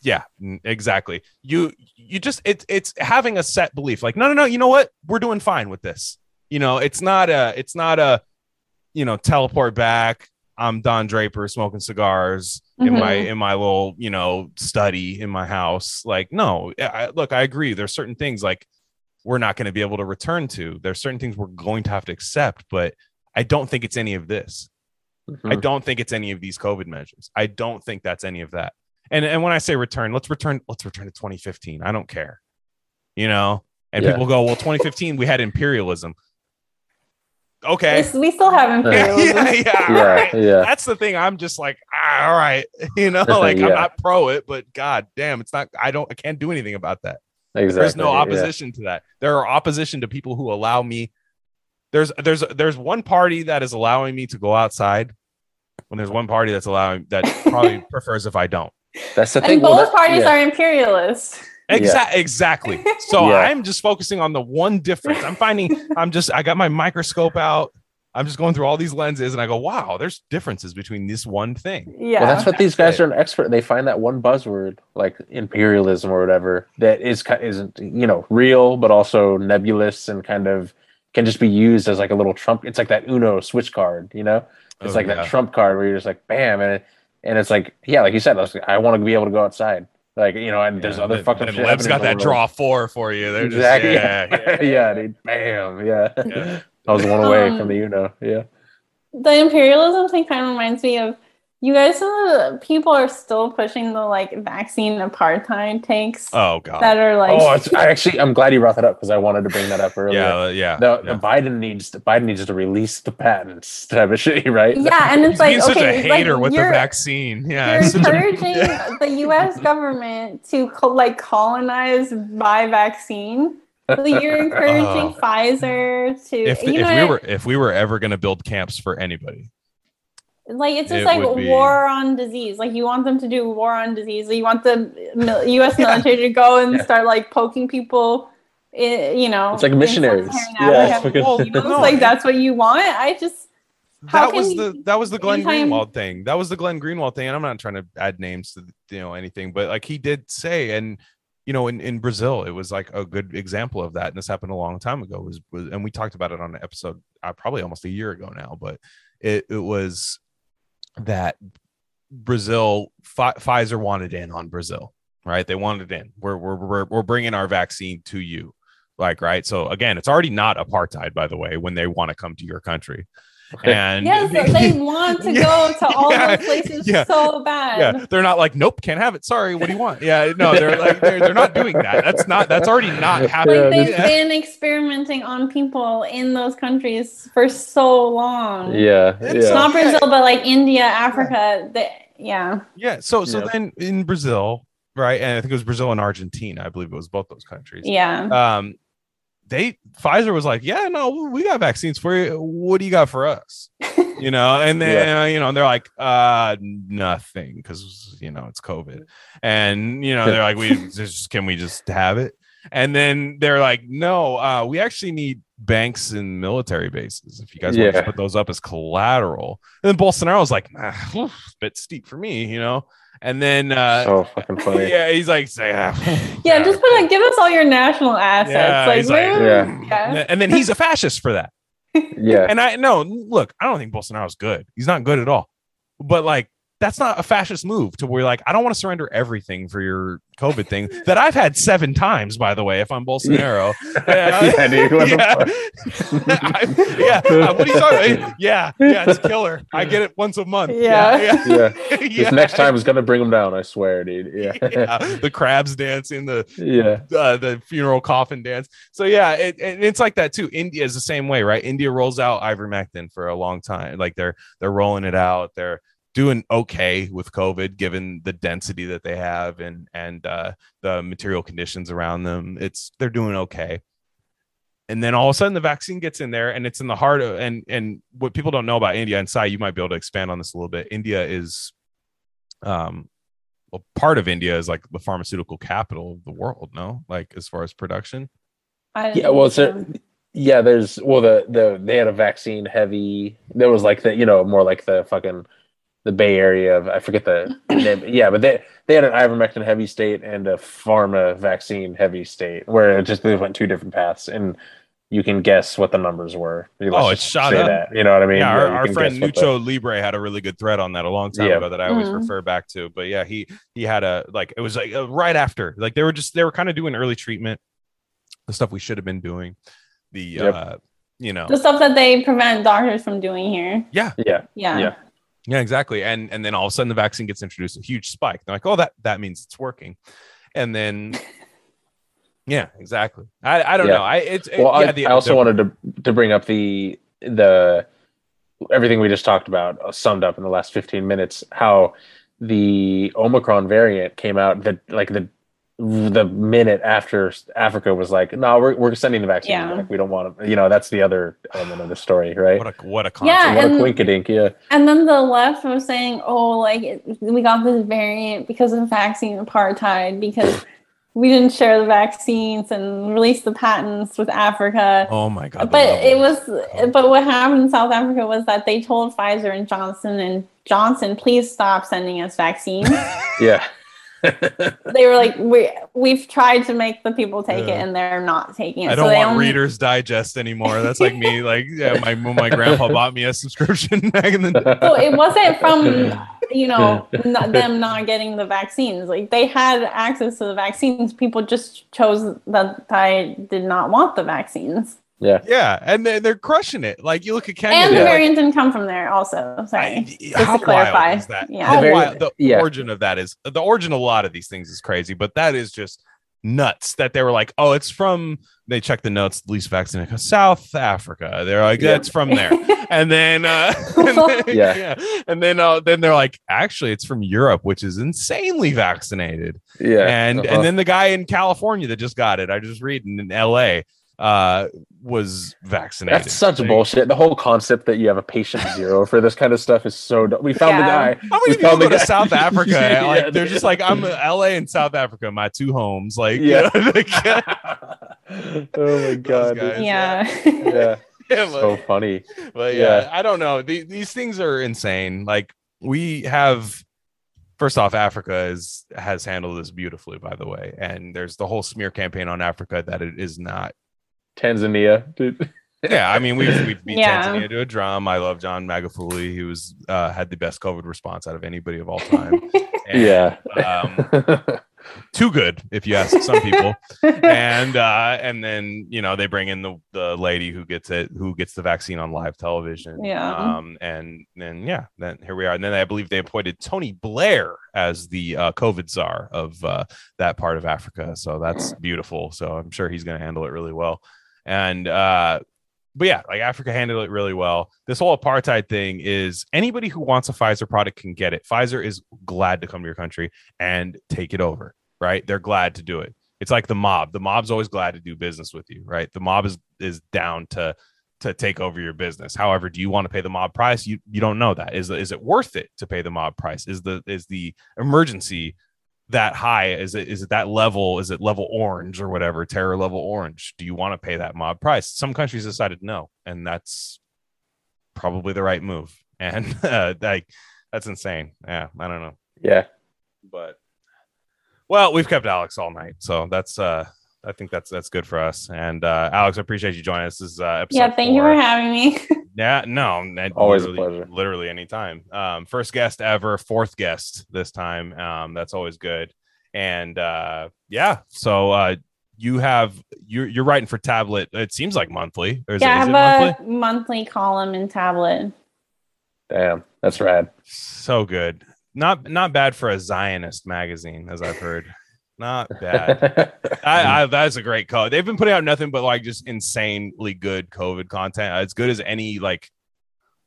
yeah, exactly. You just it's having a set belief. Like, no. You know what? We're doing fine with this. It's not a teleport back. I'm Don Draper smoking cigars in my little study in my house. Like, no, I agree. There's certain things like we're not going to be able to return to. There's certain things we're going to have to accept. But I don't think it's any of this. Mm-hmm. I don't think it's any of these COVID measures. I don't think that's any of that. And when I say return, let's return to 2015. I don't care, and people go, well, 2015, we had imperialism. Okay. We still have imperialism. That's the thing. I'm just like, all right. I'm not pro it, but God damn, it's not, I can't do anything about that. Exactly. There's no opposition to that. There are opposition to people who allow me. There's one party that is allowing me to go outside when there's one party that's allowing that probably prefers if I don't. That's the thing. And both parties are imperialists. Exactly. So I'm just focusing on the one difference. I got my microscope out. I'm just going through all these lenses and I go, wow, there's differences between this one thing. Yeah. Well, that's what these guys are an expert. They find that one buzzword like imperialism or whatever that isn't, real, but also nebulous and kind of can just be used as like a little trump. It's like that Uno switch card, It's that trump card where you're just like, bam. And it's like, like you said, I want to be able to go outside. Like, and there's other fucking shit. Leb's got that draw four for you. They're exactly. Dude. Bam. Yeah. I was one away from the Uno. Yeah. The imperialism thing kind of reminds me of you guys. People are still pushing the vaccine apartheid takes. Oh, God. That are like. I'm glad you brought that up because I wanted to bring that up earlier. Biden needs to release the patents type of shit, right? Yeah, and it's like such a hater with the vaccine. Yeah, you're encouraging the U.S. government to colonize by vaccine. You're encouraging Pfizer to. If we were ever going to build camps for anybody. War on disease. Like you want them to do war on disease. You want the U.S. military to go and start poking people. It's like missionaries. That's what you want. I just That was the Glenn Greenwald thing. That was the Glenn Greenwald thing. And I'm not trying to add names to, you know, anything, but like he did say, and you know, in Brazil, it was like a good example of that. And this happened a long time ago. And we talked about it on an episode probably almost a year ago now, but it was that Brazil, Pfizer wanted in on Brazil, right? They wanted in. We're bringing our vaccine to you, like, right? So again, it's already not apartheid, by the way, when they want to come to your country. Okay. And yes, they want to go to all those places so bad. Yeah, they're not like, nope, can't have it. Sorry, what do you want? Yeah, no, they're like, they're not doing that. That's already not happening. Like they've been experimenting on people in those countries for so long. Yeah, it's not Brazil, but like India, Africa. So then in Brazil, right? And I think it was Brazil and Argentina. I believe it was both those countries. Yeah. Pfizer was like, yeah, no, we got vaccines for you. What do you got for us? You know, and then, you know, they're like, nothing, because, you know, it's COVID. And, you know, they're like, can we just have it? And then they're like, no, we actually need banks and military bases. If you guys want to put those up as collateral. And then Bolsonaro's like, a bit steep for me, you know? And then fucking funny. Yeah, he's like, just put give us all your national assets. And then he's a fascist for that. Yeah. And I don't think Bolsonaro's good. He's not good at all. But like, that's not a fascist move to where like, I don't want to surrender everything for your COVID thing that I've had 7 times, by the way, if I'm Bolsonaro. What are you talking about? Yeah, it's killer. I get it once a month. Yeah. This next time is going to bring them down, I swear, dude. The crabs dance in the funeral coffin dance. So yeah, it's like that too. India is the same way, right? India rolls out ivermectin for a long time. Like they're rolling it out. They're doing okay with COVID, given the density that they have and the material conditions around them. They're doing okay. And then all of a sudden the vaccine gets in there, and it's in the heart of, and what people don't know about India, and Sai, you might be able to expand on this a little bit. India is, part of India is like the pharmaceutical capital of the world. No, like as far as production. They had a vaccine heavy. There was like the, you know, more like the fucking, the Bay Area of, I forget the name. Yeah, but they had an ivermectin heavy state and a pharma vaccine heavy state, where it just, they went two different paths, and you can guess what the numbers were. It shot up. That, you know what I mean? Yeah, our friend Nucho Libre had a really good thread on that a long time ago that I always refer back to. But yeah, he had a, like, it was like right after, like they were kind of doing early treatment, the stuff we should have been doing, you know, the stuff that they prevent doctors from doing here. Yeah. Yeah, exactly. And then all of a sudden the vaccine gets introduced, a huge spike. They're like, oh, that means it's working. And then, yeah, exactly. I don't know. I also wanted to bring up the everything we just talked about summed up in the last 15 minutes, how the Omicron variant came out the minute after Africa was like, no, we're sending the vaccine. Yeah. Like, we don't want to, you know, that's the other element of the story, right? What a concept. Yeah, what a quinkadink, yeah. And then the left was saying, oh, like, we got this variant because of vaccine apartheid, because we didn't share the vaccines and release the patents with Africa. Oh my God. But what happened in South Africa was that they told Pfizer and Johnson, please stop sending us vaccines. Yeah. They were like, we've tried to make the people take it, and they're not taking it. I don't want Reader's Digest anymore. That's like me. Like, yeah, my grandpa bought me a subscription back in the day. So it wasn't from, you know, them not getting the vaccines. Like, they had access to the vaccines. People just chose that they did not want the vaccines. Yeah, and they're crushing it. Like, you look at Kenya, and the variant didn't come from there. Also, sorry, just to clarify, the origin of that is the origin of a lot of these things is crazy, but that is just nuts. That they were like, oh, it's from. They checked the notes, least vaccinated South Africa. They're like, that's from there, and then they're like, actually, it's from Europe, which is insanely vaccinated. Yeah, and then the guy in California that just got it, I just read in L.A. Was vaccinated. That's such bullshit. The whole concept that you have a patient zero for this kind of stuff is so dumb. We found the guy. How many people go to South Africa? Like, they're just like, I'm LA and South Africa, my two homes. Like, yeah. You know, oh my God. Guys, yeah. Yeah, so funny. But yeah, I don't know. These things are insane. Like, we have, first off, Africa has handled this beautifully, by the way. And there's the whole smear campaign on Africa that it is not. Tanzania, dude. Yeah, I mean, we beat Tanzania to a drum. I love John Magafuli. He was had the best COVID response out of anybody of all time. And, too good, if you ask some people. And then, you know, they bring in the lady who gets the vaccine on live television. Yeah. And then then here we are. And then I believe they appointed Tony Blair as the COVID czar of that part of Africa. So that's beautiful. So I'm sure he's going to handle it really well. And but yeah, like, Africa handled it really well. This whole apartheid thing is, anybody who wants a Pfizer product can get it. Pfizer is glad to come to your country and take it over, right? They're glad to do it. It's like the mob. The mob's always glad to do business with you, right? The mob is down to take over your business. However, do you want to pay the mob price? You don't know that. Is it worth it to pay the mob price? Is the emergency that high? Is it that level? Is it level orange or whatever, terror level orange? Do you want to pay that mob price? Some countries decided no, and that's probably the right move. And that's insane. Yeah, I don't know. Yeah, but well, we've kept Alex all night, so that's I think that's good for us. And Alex, I appreciate you joining us. This is episode thank you for having me. Yeah, no, always a pleasure. Literally anytime. First guest ever, fourth guest this time. That's always good. And so you're writing for Tablet. It seems like monthly. Or is it monthly? Monthly column in Tablet. Damn, that's rad. So good. Not bad for a Zionist magazine, as I've heard. Not bad. That's a great call. They've been putting out nothing but like just insanely good COVID content, as good as any like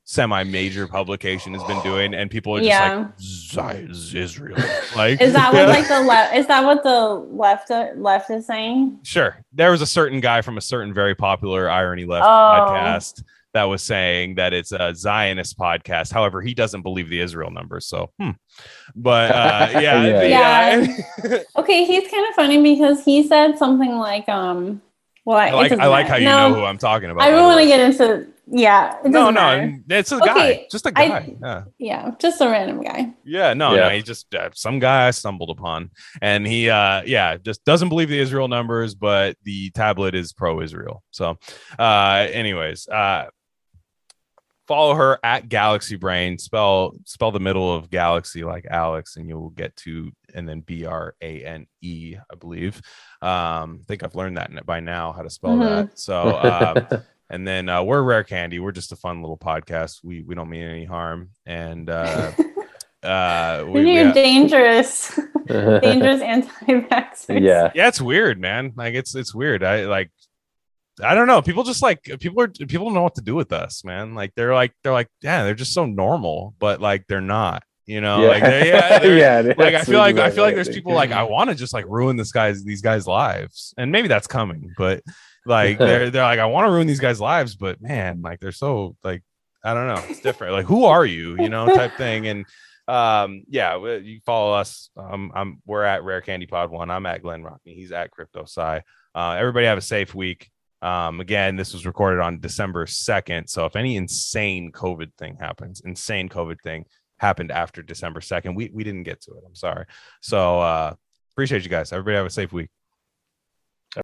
semi-major publication has been doing, and people are just like Israel. Like, is that what like the left? Is that what the left is saying? Sure, there was a certain guy from a certain very popular Irony Left podcast that was saying that it's a Zionist podcast. However, he doesn't believe the Israel numbers. So, but Okay, he's kind of funny because he said something like, "Well, I like how you know who I'm talking about." I don't want to get into It's a guy, just a guy. Just a random guy. He just some guy I stumbled upon, and he just doesn't believe the Israel numbers, but the Tablet is pro-Israel. So, anyways. Follow her at Galaxy Brain. Spell the middle of Galaxy like Alex, and you will get to, and then Brane, I believe. I think I've learned that by now how to spell that. So, and then we're Rare Candy. We're just a fun little podcast. We don't mean any harm, and we're dangerous, dangerous anti-vaxxers. Yeah, it's weird, man. Like it's weird. I don't know. People just like people don't know what to do with us, man. Like they're like, yeah, they're just so normal, but like they're not, you know. Yeah. Like I feel like there's people like I want to just like ruin these guys' lives, and maybe that's coming. But like they're like I want to ruin these guys' lives, but man, like they're so like I don't know, it's different. Like who are you, you know, type thing. And you follow us. We're at Rare Candy Pod One. I'm at Glenn Rockney. He's at Crypto Psy. Everybody have a safe week. Again, this was recorded on December 2nd. So if any insane COVID thing happened after December 2nd, we didn't get to it. I'm sorry. So appreciate you guys. Everybody have a safe week.